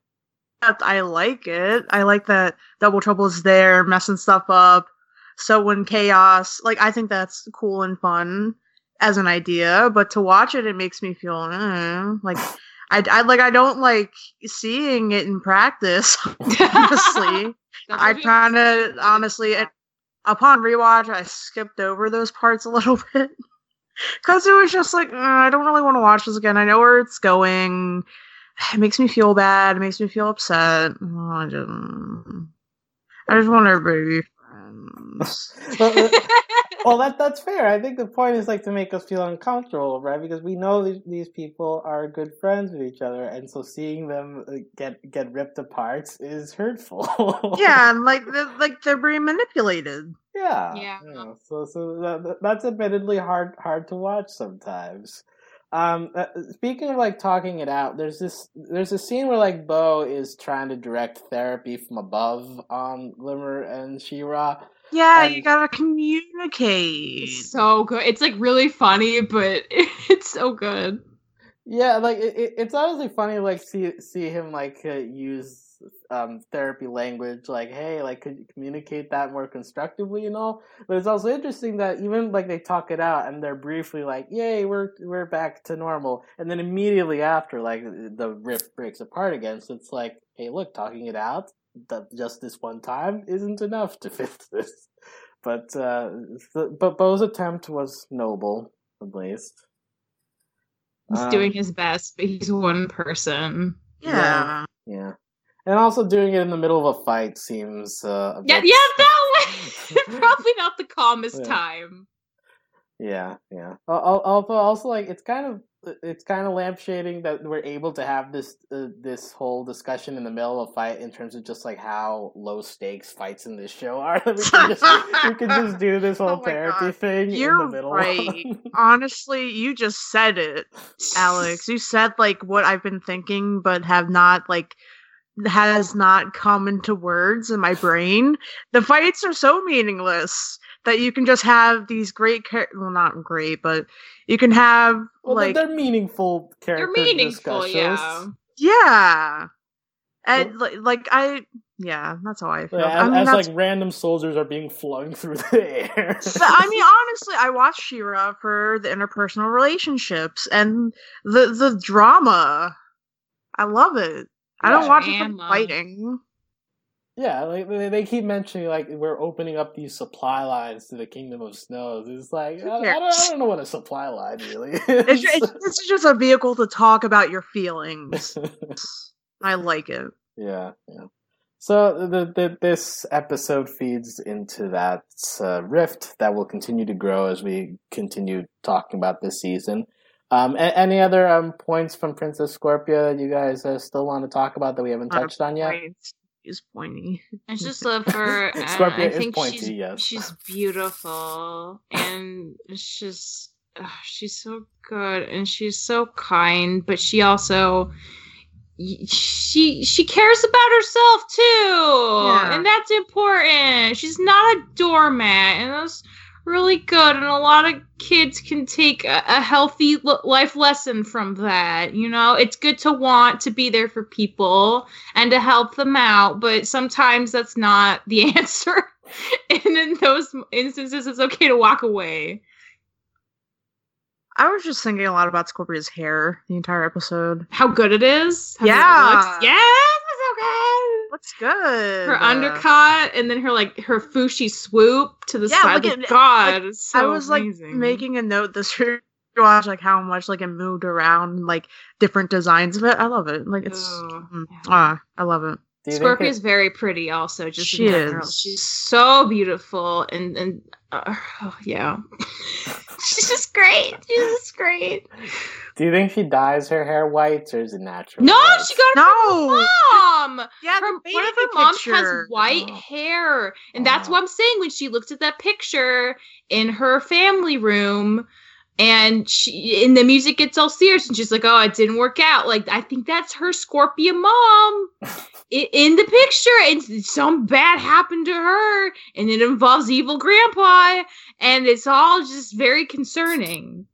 I like it. I like that Double Trouble is there, messing stuff up. So when chaos, like, I think that's cool and fun as an idea, but to watch it, it makes me feel, eh, like... I, I like. I don't like seeing it in practice. Honestly, I kind of honestly, it, upon rewatch, I skipped over those parts a little bit because it was just like uh, I don't really want to watch this again. I know where it's going. It makes me feel bad. It makes me feel upset. Oh, I just, I just want everybody to be friends. Well, that that's fair. I think the point is like to make us feel uncomfortable, right? Because we know these, these people are good friends with each other, and so seeing them get get ripped apart is hurtful. Yeah, and like they're, like they're being manipulated. Yeah, yeah. yeah. So so that, that's admittedly hard hard to watch sometimes. Um, uh, speaking of like talking it out, there's this there's a scene where like Bow is trying to direct therapy from above on Glimmer and She-Ra. Yeah, and you gotta communicate. So good. It's, like, really funny, but it's so good. Yeah, like, it, it's honestly funny, like, see see him, like, uh, use um, therapy language, like, hey, like, could you communicate that more constructively and all? But it's also interesting that even, like, they talk it out, and they're briefly like, yay, we're we're back to normal. And then immediately after, like, the rift breaks apart again, so it's like, hey, look, talking it out. That just this one time isn't enough to fix this, but uh, the, but Bo's attempt was noble, at least. He's um, doing his best, but he's one person. Yeah, yeah, yeah. And also doing it in the middle of a fight seems uh, a yeah, bit... yeah, that was probably not the calmest yeah. time. Yeah, yeah. Although also like it's kind of. It's kind of lampshading that we're able to have this uh, this whole discussion in the middle of a fight in terms of just like how low stakes fights in this show are. we, can just, we can just do this whole oh therapy God. thing You're in the middle. Right. Honestly, you just said it, Alex. You said like what I've been thinking, but have not like has not come into words in my brain. The fights are so meaningless. That you can just have these great characters, well, not great, but you can have, well, like... Well, they're meaningful character they're meaningful, discussions. Yeah. Yeah. And, well, like, I... Yeah, that's how I feel. Yeah, as, I mean, as that's... like, random soldiers are being flung through the air. But, I mean, honestly, I watched She-Ra for the interpersonal relationships and the, the drama. I love it. Yeah, I don't watch it for fighting. Yeah, like they keep mentioning, like we're opening up these supply lines to the Kingdom of Snows. It's like I, I, don't, I don't know what a supply line really is. It's, it's, it's just a vehicle to talk about your feelings. I like it. Yeah, yeah. So the, the, this episode feeds into that uh, rift that will continue to grow as we continue talking about this season. Um, a- any other um, points from Princess Scorpia that you guys uh, still want to talk about that we haven't touched on yet? Points. Is pointy. I just love her. I, Scorpia I is think pointy, she's, yes. She's beautiful, and it's just uh, she's so good, and she's so kind. But she also she she cares about herself too, yeah. and that's important. She's not a doormat, and that's really good. And a lot of kids can take a, a healthy l- life lesson from that. You know, it's good to want to be there for people and to help them out, but sometimes that's not the answer. And in those instances, it's okay to walk away. I was just thinking a lot about Scorpia's hair the entire episode. How good it is. How yeah. It yeah. Looks good. Her uh, undercut and then her like her fushi swoop to the yeah, side. Like, God, like, it's so I was amazing. Like making a note this rewatch, like how much like it moved around, like different designs of it. I love it. Like it's oh, mm, yeah. ah, I love it. Scorpia's it, very pretty. Also, just she in general. Is. She's so beautiful and and uh, oh, yeah, she's just great. She's just great. Do you think she dyes her hair white or is it natural? No, white? She got it no. from her mom. Yeah, her, one of her moms has white oh. hair, and oh. that's what I'm saying. When she looked at that picture in her family room, And she, and the music gets all serious, and she's like, "Oh, it didn't work out." Like, I think that's her Scorpia mom in, in the picture, and some bad happened to her, and it involves evil grandpa, and it's all just very concerning.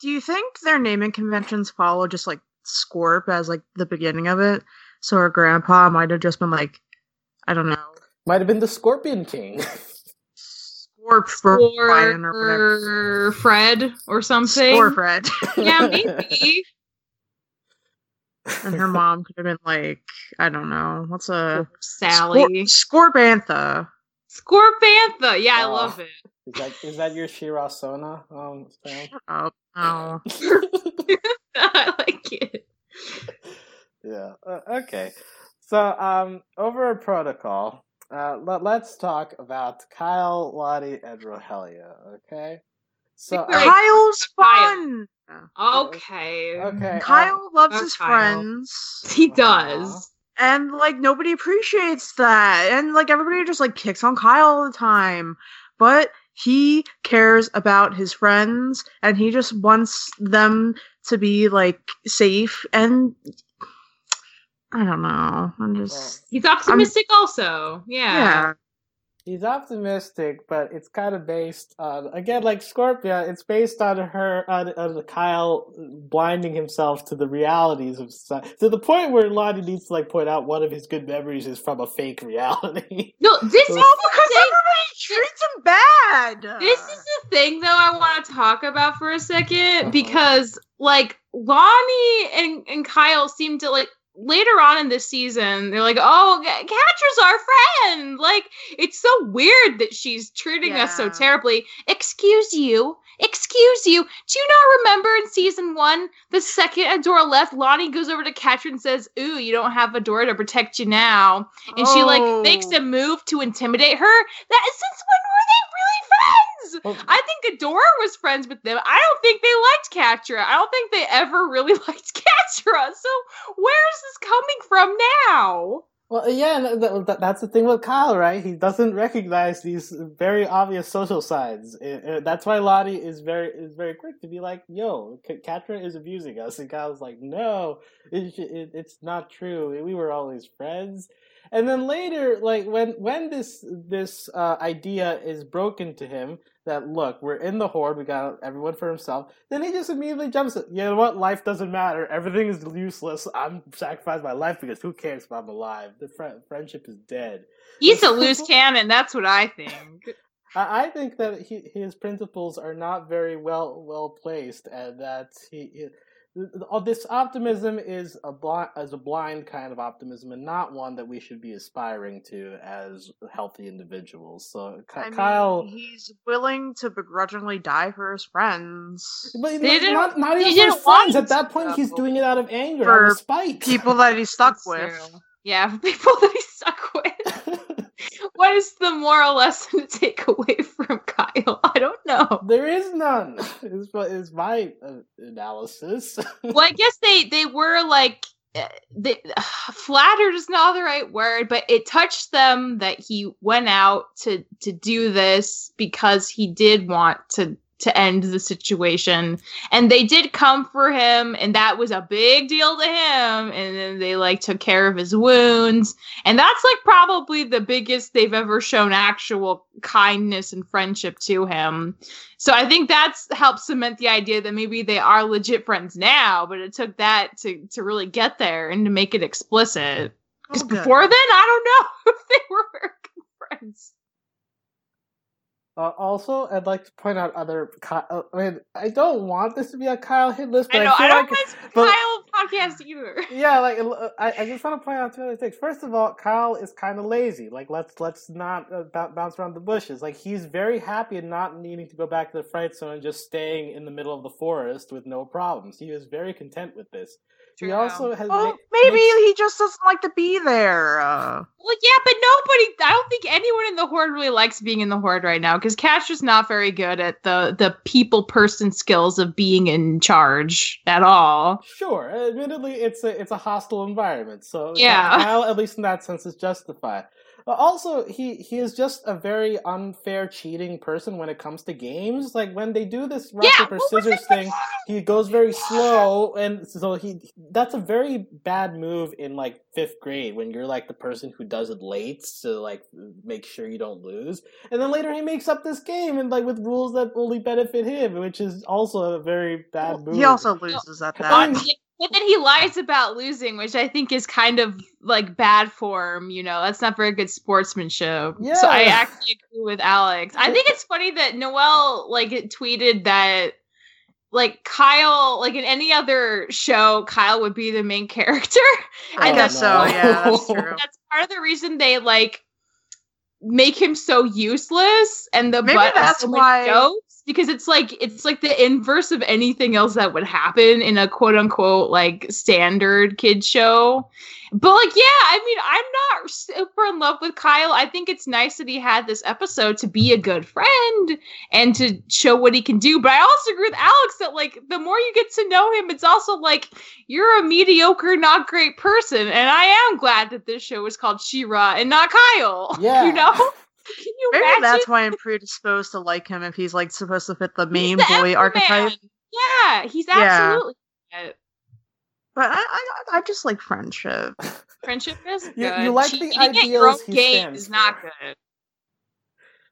Do you think their naming conventions follow just like Scorp as like the beginning of it? So her grandpa might have just been like, I don't know, might have been the Scorpion King. Or, Brian or, or Fred or something. Or Fred. Yeah, maybe. And her mom could have been like, I don't know, what's a... Sally. Scor- Scorpantha. Scorpantha! Yeah, oh, I love it. Is that, is that your She-Ra Sona? Um, Shut up. Oh. I like it. Yeah, uh, okay. So, um, over at Protocol... Uh, let, let's talk about Kyle, Lonnie, and Rogelio, okay? So uh, Kyle's fun! Okay. okay. Kyle uh, loves uh, his Kyle. friends. He does. Uh-huh. And, like, nobody appreciates that. And, like, everybody just, like, kicks on Kyle all the time. But he cares about his friends, and he just wants them to be, like, safe and... I don't know. I'm just. He's optimistic, I'm, also. Yeah. yeah. He's optimistic, but it's kind of based on, again, like Scorpia, it's based on her, on, on Kyle blinding himself to the realities of society. To the point where Lonnie needs to, like, point out one of his good memories is from a fake reality. No, this so, is. All because thing, everybody treats him bad! This is the thing, though, I want to talk about for a second, uh-huh. because, like, Lonnie and, and Kyle seem to, like, later on in this season, they're like, oh, Catra's our friend! Like, it's so weird that she's treating yeah. us so terribly. Excuse you. Excuse you. Do you not remember in season one, the second Adora left, Lonnie goes over to Catra and says, ooh, you don't have Adora to protect you now. And oh. she, like, makes a move to intimidate her. That Since when were they really friends? Oh. I think Adora was friends with them. I don't think they liked Catra. I don't think they ever really liked Catra. So where is this coming from now? Well, yeah, th- th- that's the thing with Kyle, right? He doesn't recognize these very obvious social signs. It, it, that's why Lonnie is very is very quick to be like, yo, C- Catra is abusing us. And Kyle's like, no, it, it, it's not true. We were always friends. And then later, like, when when this this uh, idea is broken to him, that, look, we're in the Horde, we got everyone for himself, then he just immediately jumps in. You know what? Life doesn't matter. Everything is useless. I'm sacrificing my life because who cares if I'm alive? The fr- friendship is dead. He's a loose cannon. That's what I think. I think that he, his principles are not very well well placed, and that he... he this optimism is a blind, as a blind kind of optimism, and not one that we should be aspiring to as healthy individuals. So K- I mean, Kyle, he's willing to begrudgingly die for his friends. But they not, not, not even his friends. Want At that point, he's doing it out of anger, for out of spite. People that he's stuck with. Yeah, for people that he's stuck with. What is the moral lesson to take away from Kyle? I don't know. There is none, is, is my uh, analysis. Well, I guess they, they were like, they, uh, flattered is not the right word, but it touched them that he went out to, to do this because he did want to, to end the situation. And they did come for him, and that was a big deal to him. And then they, like, took care of his wounds. And that's, like, probably the biggest they've ever shown actual kindness and friendship to him. So I think that's helped cement the idea that maybe they are legit friends now, but it took that to, to really get there and to make it explicit. Because okay. before then, I don't know if they were very good friends. Uh, also, I'd like to point out other. Kyle, I mean, I don't want this to be a Kyle hit list. But I know I, I don't want like, Kyle podcast either. Yeah, like I, I just want to point out two other things. First of all, Kyle is kind of lazy. Like, let's let's not uh, b- bounce around the bushes. Like, he's very happy in not needing to go back to the Fright Zone and just staying in the middle of the forest with no problems. He is very content with this. through. He also has well, ma- maybe makes... he just doesn't like to be there. Uh... Well, yeah, but nobody. I don't think anyone in the Horde really likes being in the Horde right now because Castra's not very good at the the people person skills of being in charge at all. Sure, admittedly, it's a it's a hostile environment. So yeah, Kyle, at least in that sense, is justified. But also, he, he is just a very unfair, cheating person when it comes to games. Like, when they do this rock, yeah, paper, scissors thing, he goes very slow, and so he that's a very bad move in, like, fifth grade, when you're, like, the person who does it late to, like, make sure you don't lose. And then later he makes up this game, and, like, with rules that only benefit him, which is also a very bad move. He also loses at that. And then he lies about losing, which I think is kind of, like, bad form, you know? That's not very good sportsmanship. Yeah. So I actually agree with Alex. I think it's funny that Noelle, like, tweeted that, like, Kyle, like, in any other show, Kyle would be the main character. Oh, I guess no. so, yeah, that's true. That's part of the reason they, like, make him so useless and the Maybe butt that's of so why... many jokes. Because it's like it's like the inverse of anything else that would happen in a quote unquote like standard kid show. But like, yeah, I mean, I'm not super in love with Kyle. I think it's nice that he had this episode to be a good friend and to show what he can do. But I also agree with Alex that like the more you get to know him, it's also like you're a mediocre, not great person. And I am glad that this show is called She-Ra and not Kyle. Yeah. You know? Can you Maybe imagine? That's why I'm predisposed to like him if he's like supposed to fit the main the boy F-man. Archetype. Yeah, he's absolutely. Yeah. But I, I, I just like friendship. Friendship is good. you, you like Cheating the ideals he stands is not for. Good.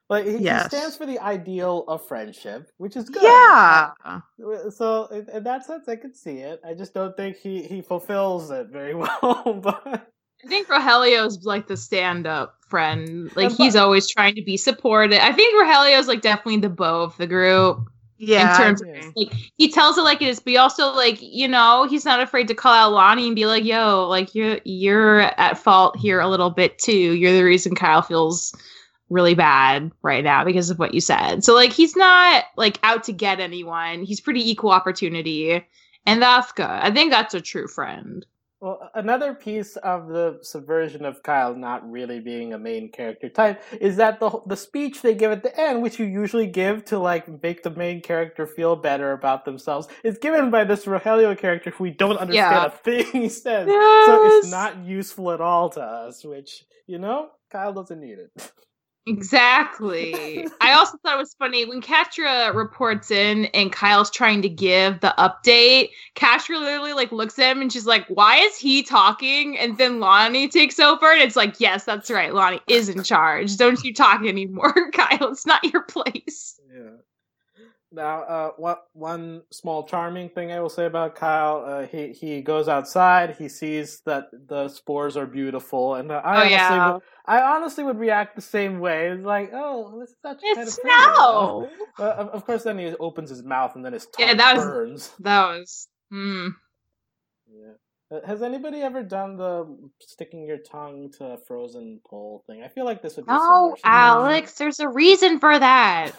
Like he, yes. he stands for the ideal of friendship, which is good. Yeah. So in, in that sense, I could see it. I just don't think he he fulfills it very well. But I think Rogelio's like the stand-up friend. Like he's always trying to be supportive. I think Rogelio's like definitely the Bow of the group. Yeah. In terms yeah. of like he tells it like it is, but he also like, you know, he's not afraid to call out Lonnie and be like, yo, like you're you're at fault here a little bit too. You're the reason Kyle feels really bad right now because of what you said. So like he's not like out to get anyone. He's pretty equal opportunity. And that's good. I think that's a true friend. Well, another piece of the subversion of Kyle not really being a main character type is that the the speech they give at the end, which you usually give to like make the main character feel better about themselves, is given by this Rogelio character who we don't understand yeah. a thing he says. Yes. So it's not useful at all to us, which, you know, Kyle doesn't need it. Exactly. I also thought it was funny when Catra reports in and Kyle's trying to give the update. Catra literally like looks at him and she's like, why is he talking? And then Lonnie takes over and it's like, yes, that's right. Lonnie is in charge. Don't you talk anymore, Kyle. It's not your place. Yeah. Now, uh, what one small charming thing I will say about Kyle, uh, he, he goes outside, he sees that the spores are beautiful, and I honestly, oh, yeah. would, I honestly would react the same way. It's like, oh, this is such it's kind of snow! Uh, of course, then he opens his mouth, and then his tongue yeah, that was, burns. That was, hmm. Yeah. Has anybody ever done the sticking your tongue to a frozen pole thing? I feel like this would be No, so Alex, there's a reason for that.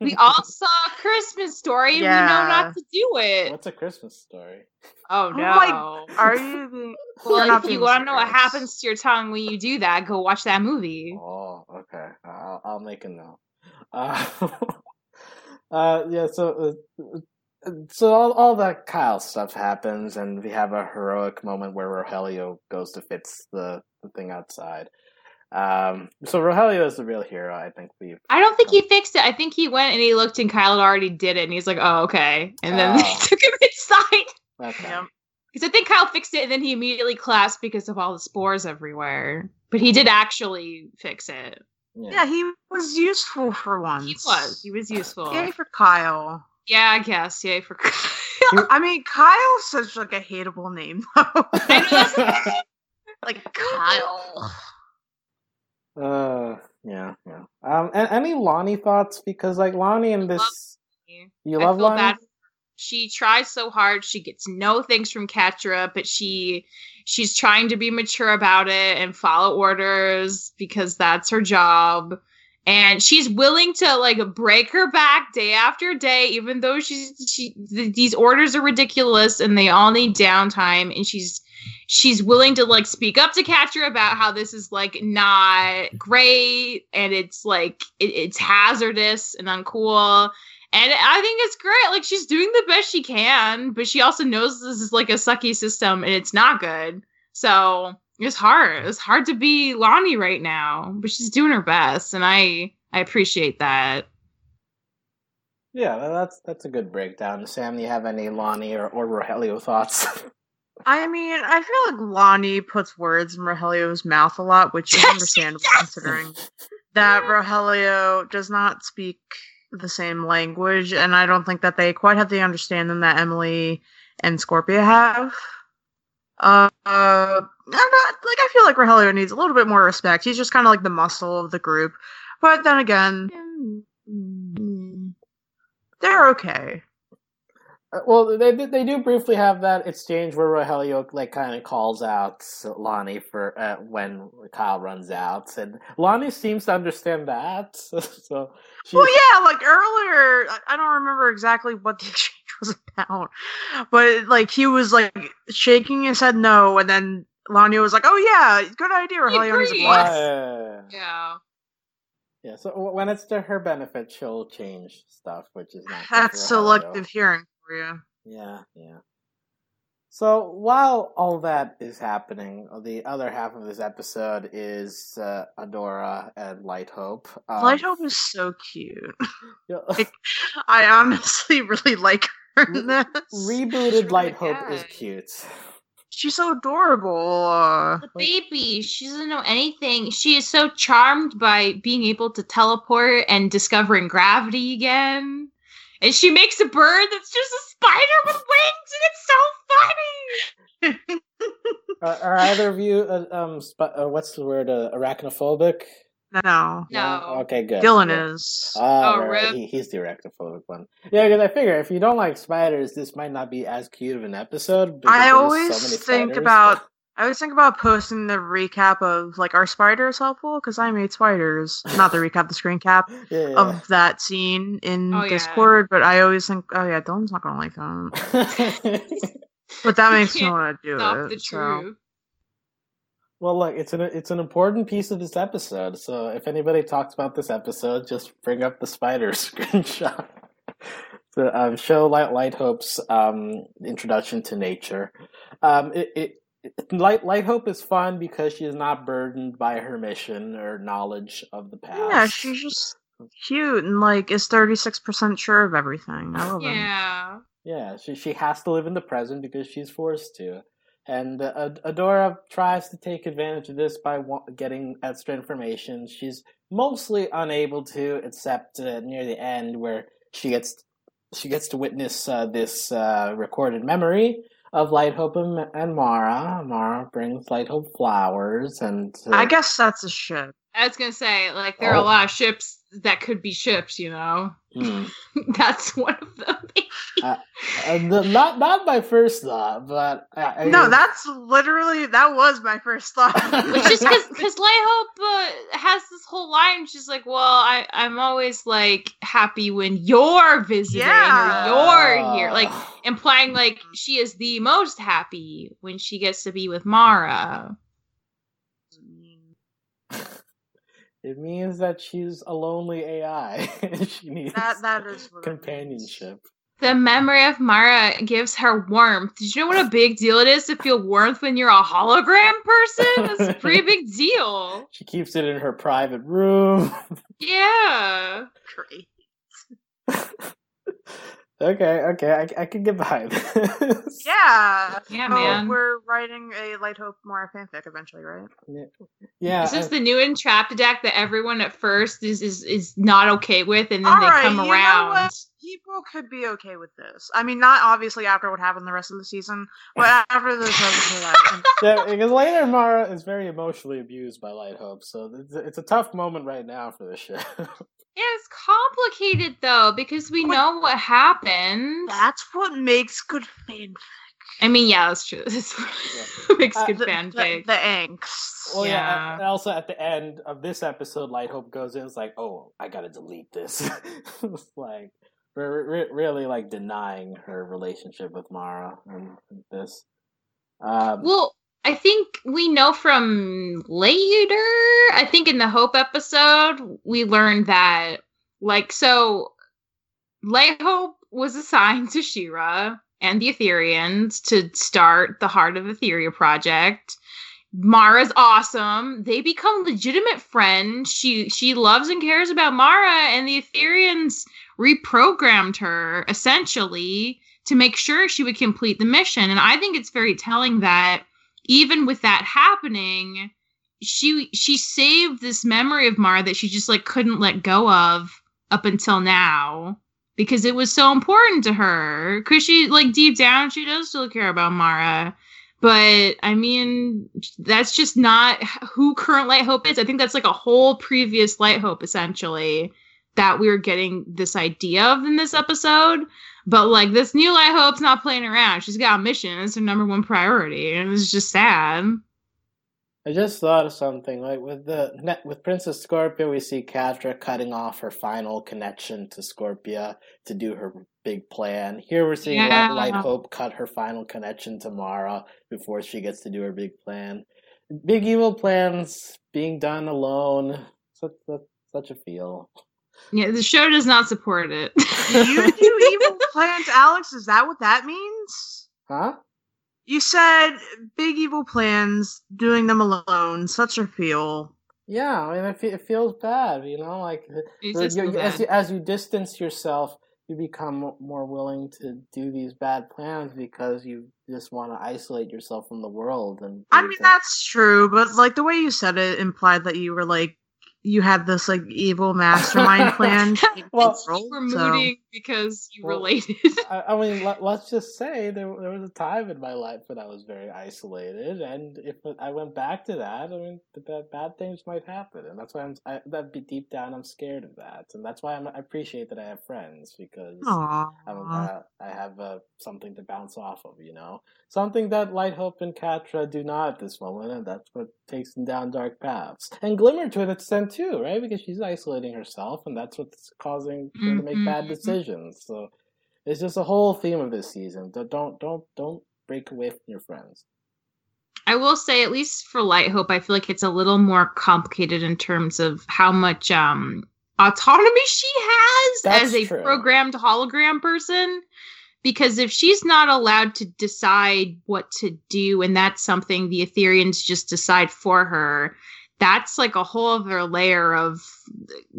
We all saw A Christmas Story yeah. and we know not to do it. What's A Christmas Story? Oh, no. Oh my, are you... Well, like, if you want to know what happens to your tongue when you do that, go watch that movie. Oh, okay. I'll, I'll make a note. Uh, uh, yeah, so... Uh, So all, all that Kyle stuff happens, and we have a heroic moment where Rogelio goes to fix the, the thing outside. Um, so Rogelio is the real hero, I think. we. I don't think he fixed it. I think he went and he looked, and Kyle had already did it, and he's like, oh, okay. And then oh. they took him inside. Okay. Yeah. Because I think Kyle fixed it, and then he immediately collapsed because of all the spores everywhere. But he did actually fix it. Yeah, yeah he was useful for once. He was. He was useful. Yay for Kyle. Yeah, I guess. Yay for Kyle. I mean, Kyle's such like a hateable name, though. Like Kyle. Uh, yeah, yeah. Um, and any Lonnie thoughts? Because like Lonnie in this, Lonnie. you I love Lonnie. Bad. She tries so hard. She gets no things from Catra, but she she's trying to be mature about it and follow orders because that's her job. And she's willing to, like, break her back day after day, even though she's, she, th- these orders are ridiculous and they all need downtime. And she's, she's willing to, like, speak up to Catra about how this is, like, not great. And it's, like, it, it's hazardous and uncool. And I think it's great. Like, she's doing the best she can, but she also knows this is, like, a sucky system and it's not good. So it's hard. It's hard to be Lonnie right now, but she's doing her best, and I I appreciate that. Yeah, well, that's that's a good breakdown. Sam, do you have any Lonnie or, or Rogelio thoughts? I mean, I feel like Lonnie puts words in Rogelio's mouth a lot, which is understandable yes! considering that Rogelio does not speak the same language, and I don't think that they quite have the understanding that Emily and Scorpia have. Uh, uh, I'm not, like, I feel like Rogelio needs a little bit more respect. He's just kind of like the muscle of the group. But then again, they're okay. Uh, well, they they do briefly have that exchange where Rogelio, like, kind of calls out Lonnie for uh, when Kyle runs out, and Lonnie seems to understand that. So, she's... well, yeah, like earlier, I don't remember exactly what the exchange was about, but like he was like shaking his head no, and then Lonnie was like, "Oh yeah, good idea, Rogelio." He's like, what? Uh, yeah. Yeah. So when it's to her benefit, she'll change stuff, which is not that's selective hearing. Yeah, yeah. So while all that is happening, the other half of this episode is uh, Adora and Light Hope. Um, Light Hope is so cute. Like, I honestly really like her in this. Rebooted Light Hope is cute. She's so adorable. Uh, the baby. She doesn't know anything. She is so charmed by being able to teleport and discovering gravity again. And she makes a bird that's just a spider with wings, and it's so funny! uh, are either of you, uh, um, sp- uh, what's the word, uh, arachnophobic? No. No. Okay, good. Dylan yeah. is. Uh, oh, right, right. He, he's the arachnophobic one. Yeah, because I figure if you don't like spiders, this might not be as cute of an episode. I always so think spiders. about... I always think about posting the recap of, like, are spiders helpful? Because I made spiders. Not the recap, the screen cap yeah, yeah. of that scene in oh, Discord, yeah. but I always think, oh yeah, Dylan's not going to like them. But that makes me want to do stop it. So. Well, look, it's an, it's an important piece of this episode, so if anybody talks about this episode, just bring up the spider screenshot. So, um, show Light, Light Hope's um, introduction to nature. Um, it... it Light, Light Hope is fun because she is not burdened by her mission or knowledge of the past. Yeah, she's just cute and, like, is thirty-six percent sure of everything. I love yeah. it. Yeah, she she has to live in the present because she's forced to. And uh, Adora tries to take advantage of this by wa- getting extra information. She's mostly unable to, except uh, near the end where she gets she gets to witness uh, this uh, recorded memory of Light Hope and Mara. Mara brings Light Hope flowers, and uh, I guess that's a ship. I was gonna say, like, there oh. are a lot of ships that could be ships, you know. Mm. That's one of them. uh, and the, not not my first thought, but uh, I no, mean, that's literally that was my first thought. Which is because because Light Hope uh, has this whole line. She's like, "Well, I I'm always like happy when you're visiting yeah. or you're here," like implying like she is the most happy when she gets to be with Mara. It means that she's a lonely A I. She needs that, that is companionship. The memory of Mara gives her warmth. Did you know what a big deal it is to feel warmth when you're a hologram person? That's a pretty big deal. She keeps it in her private room. Yeah. Great. Okay, okay, I, I can get behind this. Yeah, yeah, oh, man. We're writing a Light Hope Mara fanfic eventually, right? Yeah, yeah. This I... is the new Entrapta deck that everyone at first is is, is not okay with, and then all they right, come around. Know what? People could be okay with this. I mean, not obviously after what happened the rest of the season, but after this episode. Yeah, because later Mara is very emotionally abused by Light Hope, so it's, it's a tough moment right now for this show. It's complicated, though, because we but know what happened. That's what makes good fanfic. I mean, yeah, that's true. This yeah. makes uh, good the, fan the, the angst. Well, yeah. yeah. And also, at the end of this episode, Light Hope goes in. It's like, oh, I gotta delete this. It's like, re- re- really, like, denying her relationship with Mara and this. Um, well, I think we know from later. I think in the Hope episode, we learned that, like, so Light Hope was assigned to She-Ra and the Etherians to start the Heart of Etheria project. Mara's awesome. They become legitimate friends. She she loves and cares about Mara, and the Etherians reprogrammed her, essentially, to make sure she would complete the mission. And I think it's very telling that even with that happening, she she saved this memory of Mara that she just, like, couldn't let go of up until now, because it was so important to her. Because she, like, deep down, she does still care about Mara. But, I mean, that's just not who current Light Hope is. I think that's, like, a whole previous Light Hope, essentially, that we were getting this idea of in this episode. But, like, this new Light Hope's not playing around. She's got a mission. It's her number one priority. And it's just sad. I just thought of something. Like, with the with Princess Scorpia, we see Catra cutting off her final connection to Scorpia to do her big plan. Here we're seeing yeah. Light Hope cut her final connection to Mara before she gets to do her big plan. Big evil plans being done alone. Such, such, such a feel. Yeah, the show does not support it. You do evil plans, Alex? Is that what that means? Huh? You said big evil plans, doing them alone, such a feel. Yeah, I mean, it, fe- it feels bad, you know? Like, you, you, as, you, as you distance yourself, you become more willing to do these bad plans because you just want to isolate yourself from the world. And I mean, that's true, but, like, the way you said it implied that you were, like, you had this, like, evil mastermind plan. Well, you were moody so. because you well, related. I, I mean, let, let's just say there, there was a time in my life when I was very isolated, and if I went back to that, I mean, the, the bad things might happen, and that's why I'm. I, that'd be deep down, I'm scared of that, and that's why I'm, I appreciate that I have friends, because I'm, I, I have uh, something to bounce off of, you know, something that Light Hope and Catra do not at this moment, and that's what takes them down dark paths. And Glimmer to an extent too, right? Because she's isolating herself, and that's what's causing her to make mm-hmm. bad decisions. So it's just a whole theme of this season. Don't don't don't break away from your friends. I will say, at least for Light Hope, I feel like it's a little more complicated in terms of how much um, autonomy she has that's as a true. programmed hologram person. Because if she's not allowed to decide what to do, and that's something the Etherians just decide for her, that's like a whole other layer of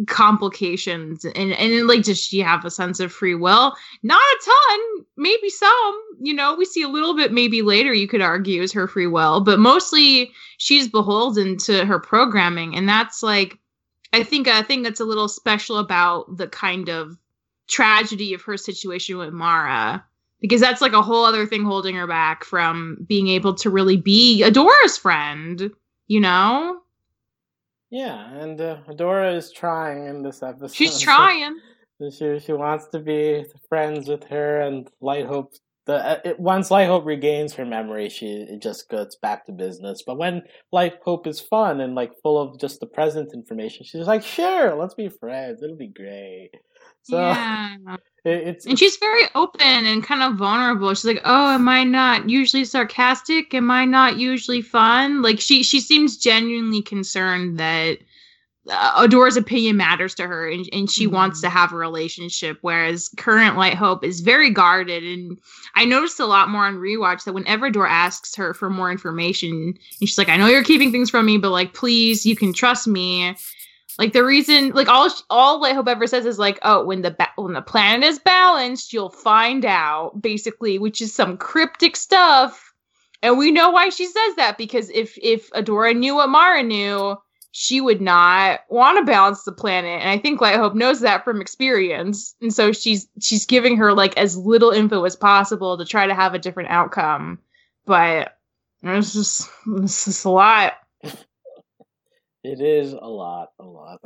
complications. And, and like, does she have a sense of free will? Not a ton, maybe some, you know, we see a little bit maybe later, you could argue, is her free will, but mostly she's beholden to her programming. And that's like, I think a thing that's a little special about the kind of tragedy of her situation with Mara, because that's like a whole other thing holding her back from being able to really be Adora's friend, you know? Yeah, and uh, Adora is trying in this episode. She's trying. So she she wants to be friends with her, and Light Hope. The it, once Light Hope regains her memory, she it just goes back to business. But when Light Hope is fun and like full of just the present information, she's like, "Sure, let's be friends. It'll be great." So yeah. it, it's and she's very open and kind of vulnerable. She's like, "Oh, am I not usually sarcastic? Am I not usually fun?" Like she she seems genuinely concerned that uh, Adora's opinion matters to her, and, and she mm-hmm. wants to have a relationship. Whereas current Light Hope is very guarded, and I noticed a lot more on rewatch that whenever Adora asks her for more information, and she's like, "I know you're keeping things from me, but like, please, you can trust me." Like, the reason, like, all all Light Hope ever says is, like, oh, when the ba- when the planet is balanced, you'll find out, basically, which is some cryptic stuff. And we know why she says that, because if, if Adora knew what Mara knew, she would not want to balance the planet. And I think Light Hope knows that from experience. And so she's she's giving her, like, as little info as possible to try to have a different outcome. But it's just, it's just a lot. It is a lot, a lot.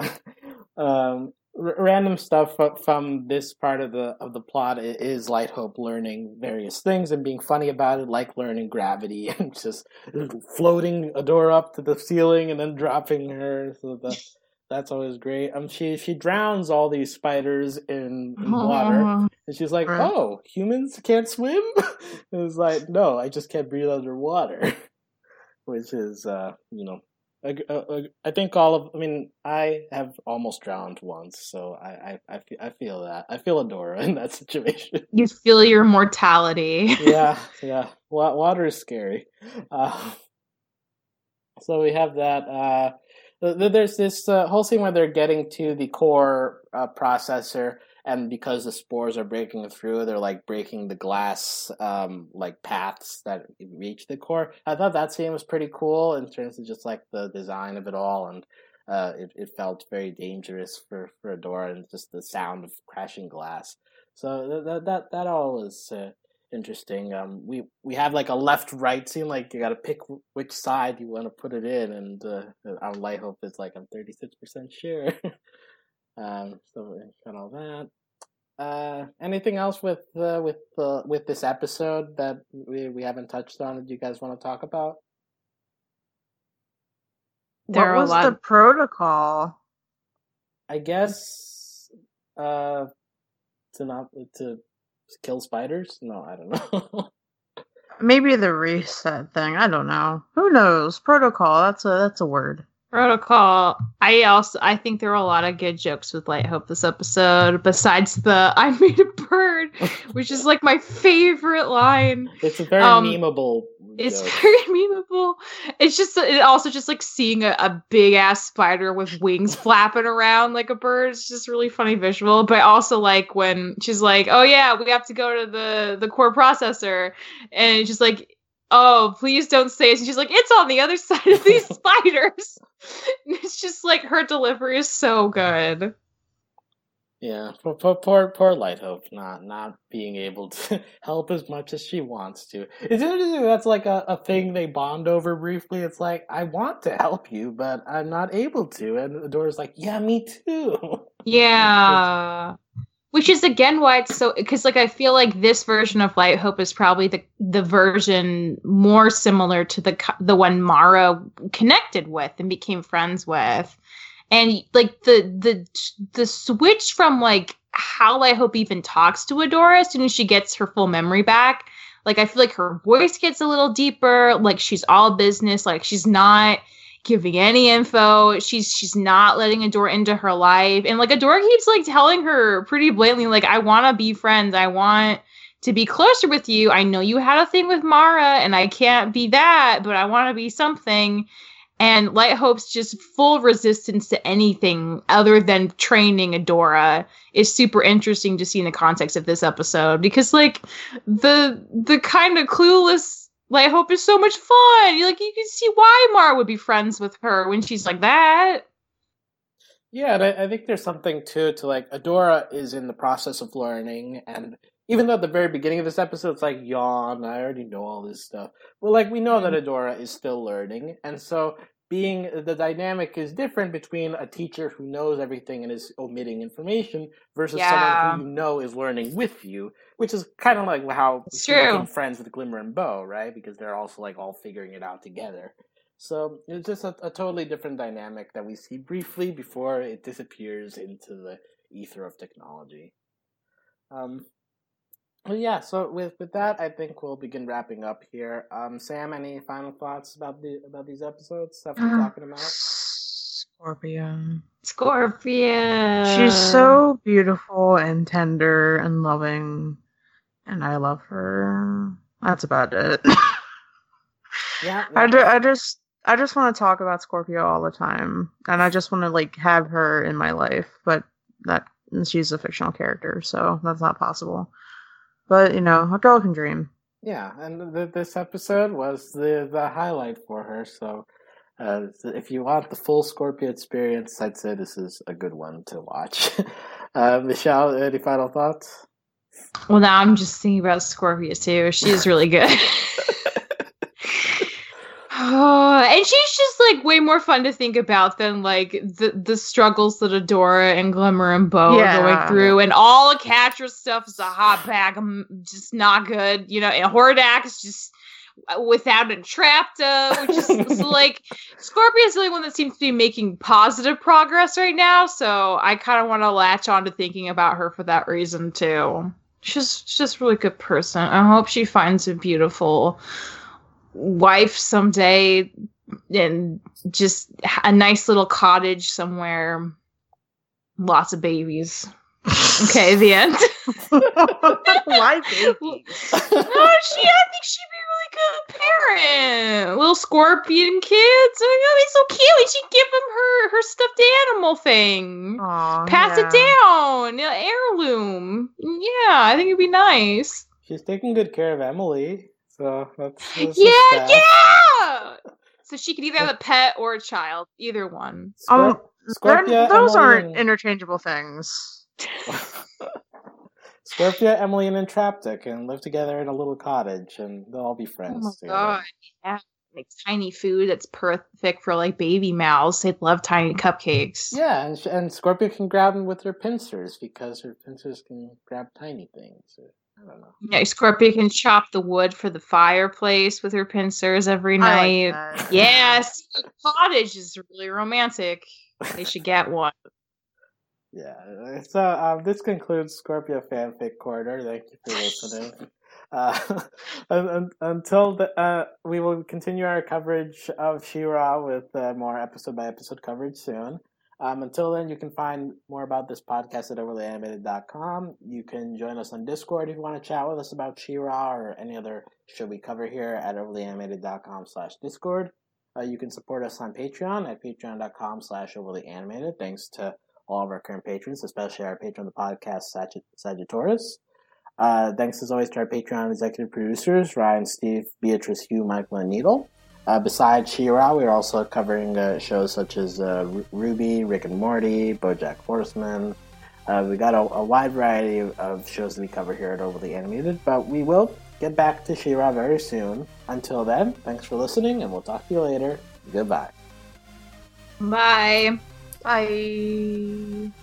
um, r- random stuff from this part of the of the plot is Light Hope learning various things and being funny about it, like learning gravity and just floating Adora up to the ceiling and then dropping her. So the, that's always great. Um, she she drowns all these spiders in, in water, and she's like, "Oh, humans can't swim?" It was like, "No, I just can't breathe underwater," which is uh, you know. I, I, I think all of, I mean, I have almost drowned once, so I, I, I, feel, I feel that. I feel Adora in that situation. You feel your mortality. yeah, yeah. Water is scary. Uh, so we have that. Uh, there's this uh, whole scene where they're getting to the core uh, processor, and because the spores are breaking through, they're like breaking the glass um, like paths that reach the core. I thought that scene was pretty cool in terms of just like the design of it all, and uh, it, it felt very dangerous for, for Adora, and just the sound of crashing glass. So that that that all was uh, interesting. Um, we we have like a left right scene, like you got to pick which side you want to put it in, and uh, on Light Hope it's like I'm thirty-six percent sure. Um, so got all that. Uh, anything else with uh, with uh, with this episode that we, we haven't touched on that you guys want to talk about? There what was lot... the protocol? I guess uh, to not to kill spiders. No, I don't know. Maybe the reset thing. I don't know. Who knows? Protocol. That's a that's a word. Protocol. I also I think there were a lot of good jokes with Light Hope this episode, besides the I made a bird, which is like my favorite line. It's a very um, memeable joke. It's very memeable. It's just it also just like seeing a, a big ass spider with wings flapping around like a bird. It's just really funny visual. But also like when she's like, "Oh yeah, we have to go to the, the core processor," and it's just like, "Oh, please don't say it." And she's like, "It's on the other side of these spiders." And it's just like her delivery is so good. Yeah, poor, poor, poor Light Hope not not being able to help as much as she wants to. It's interesting. That's like a, a thing they bond over briefly. It's like, I want to help you, but I'm not able to. And Adora's like, "Yeah, me too." Yeah. Which is, again, why it's so... Because, like, I feel like this version of Light Hope is probably the the version more similar to the the one Mara connected with and became friends with. And, like, the the the switch from, like, how Light Hope even talks to Adora as soon as she gets her full memory back. Like, I feel like her voice gets a little deeper. Like, she's all business. Like, she's not... giving any info. She's she's not letting Adora into her life. And like Adora keeps like telling her pretty blatantly, like, "I wanna be friends. I want to be closer with you. I know you had a thing with Mara and I can't be that, but I wanna be something." And Light Hope's just full resistance to anything other than training Adora is super interesting to see in the context of this episode. Because like the the kind of clueless Light Hope is so much fun. You like you can see why Mara would be friends with her when she's like that. Yeah, and I, I think there's something too to like Adora is in the process of learning, and even though at the very beginning of this episode it's like, yawn, I already know all this stuff. Well, like we know that Adora is still learning, and so being the dynamic is different between a teacher who knows everything and is omitting information versus yeah. someone who you know is learning with you, which is kind of like how she became friends with Glimmer and Bow, right? Because they're also like all figuring it out together. So it's just a, a totally different dynamic that we see briefly before it disappears into the ether of technology. Um, but yeah, so with, with that, I think we'll begin wrapping up here. Um, Sam, any final thoughts about the about these episodes? Stuff we're uh, talking about? Scorpia. Scorpia. She's so beautiful and tender and loving, and I love her. That's about it. yeah. I, do, I just I just want to talk about Scorpio all the time, and I just want to like have her in my life, but that she's a fictional character, so that's not possible. But, you know, a girl can dream. Yeah, and th- this episode was the, the highlight for her. So uh, if you want the full Scorpio experience, I'd say this is a good one to watch. uh, Michelle, any final thoughts? Well, now I'm just thinking about Scorpio, too. She's really good. Uh, and she's just, like, way more fun to think about than, like, the, the struggles that Adora and Glimmer and Bow yeah. are going through. And all of Catra's stuff is a hot bag. I'm just not good. You know, and Hordak is just without Entrapta, which is, so, like, Scorpia's the only one that seems to be making positive progress right now. So I kind of want to latch on to thinking about her for that reason, too. She's just a really good person. I hope she finds a beautiful wife someday and just a nice little cottage somewhere. Lots of babies. Okay, the end. Why babies? No, she, I think she'd be a really good parent. Little scorpion kids. Oh, that'd be so cute. And she'd give them her, her stuffed animal thing. Aww, Pass yeah. it down. Heirloom. Yeah, I think it'd be nice. She's taking good care of Emily. So that's, that's yeah, yeah. So she could either have a pet or a child, either one. Scorp- oh, Scorpia, those Emily aren't and... interchangeable things. Scorpia, Emily, and Entrapta can live together in a little cottage, and they'll all be friends. Oh my together. God! Yeah, like tiny food that's perfect for like baby mouths. They'd love tiny cupcakes. Yeah, and and Scorpia can grab them with her pincers because her pincers can grab tiny things. Or... I don't know. Yeah, Scorpia can chop the wood for the fireplace with her pincers every night. Like yes, the cottage is really romantic. They should get one. Yeah, so um, this concludes Scorpia Fanfic Corner. Thank you for listening. uh, and, and, until the, uh, we will continue our coverage of She-Ra with uh, more episode by episode coverage soon. Um, until then, you can find more about this podcast at overly animated dot com. You can join us on Discord if you want to chat with us about She-Ra or any other show we cover here at overly animated dot com slash Discord. Uh, you can support us on Patreon at patreon dot com slash overly animated. Thanks to all of our current patrons, especially our patron of the podcast, Sag- Sagittarius. Uh, thanks as always to our Patreon executive producers, Ryan, Steve, Beatrice, Hugh, Michael, and Needle. Uh, besides She-Ra, we're also covering uh, shows such as uh, R- Ruby, Rick and Morty, BoJack Horseman. Uh, we got a, a wide variety of, of shows that we cover here at Overly Animated, but we will get back to She-Ra very soon. Until then, thanks for listening, and we'll talk to you later. Goodbye. Bye. Bye.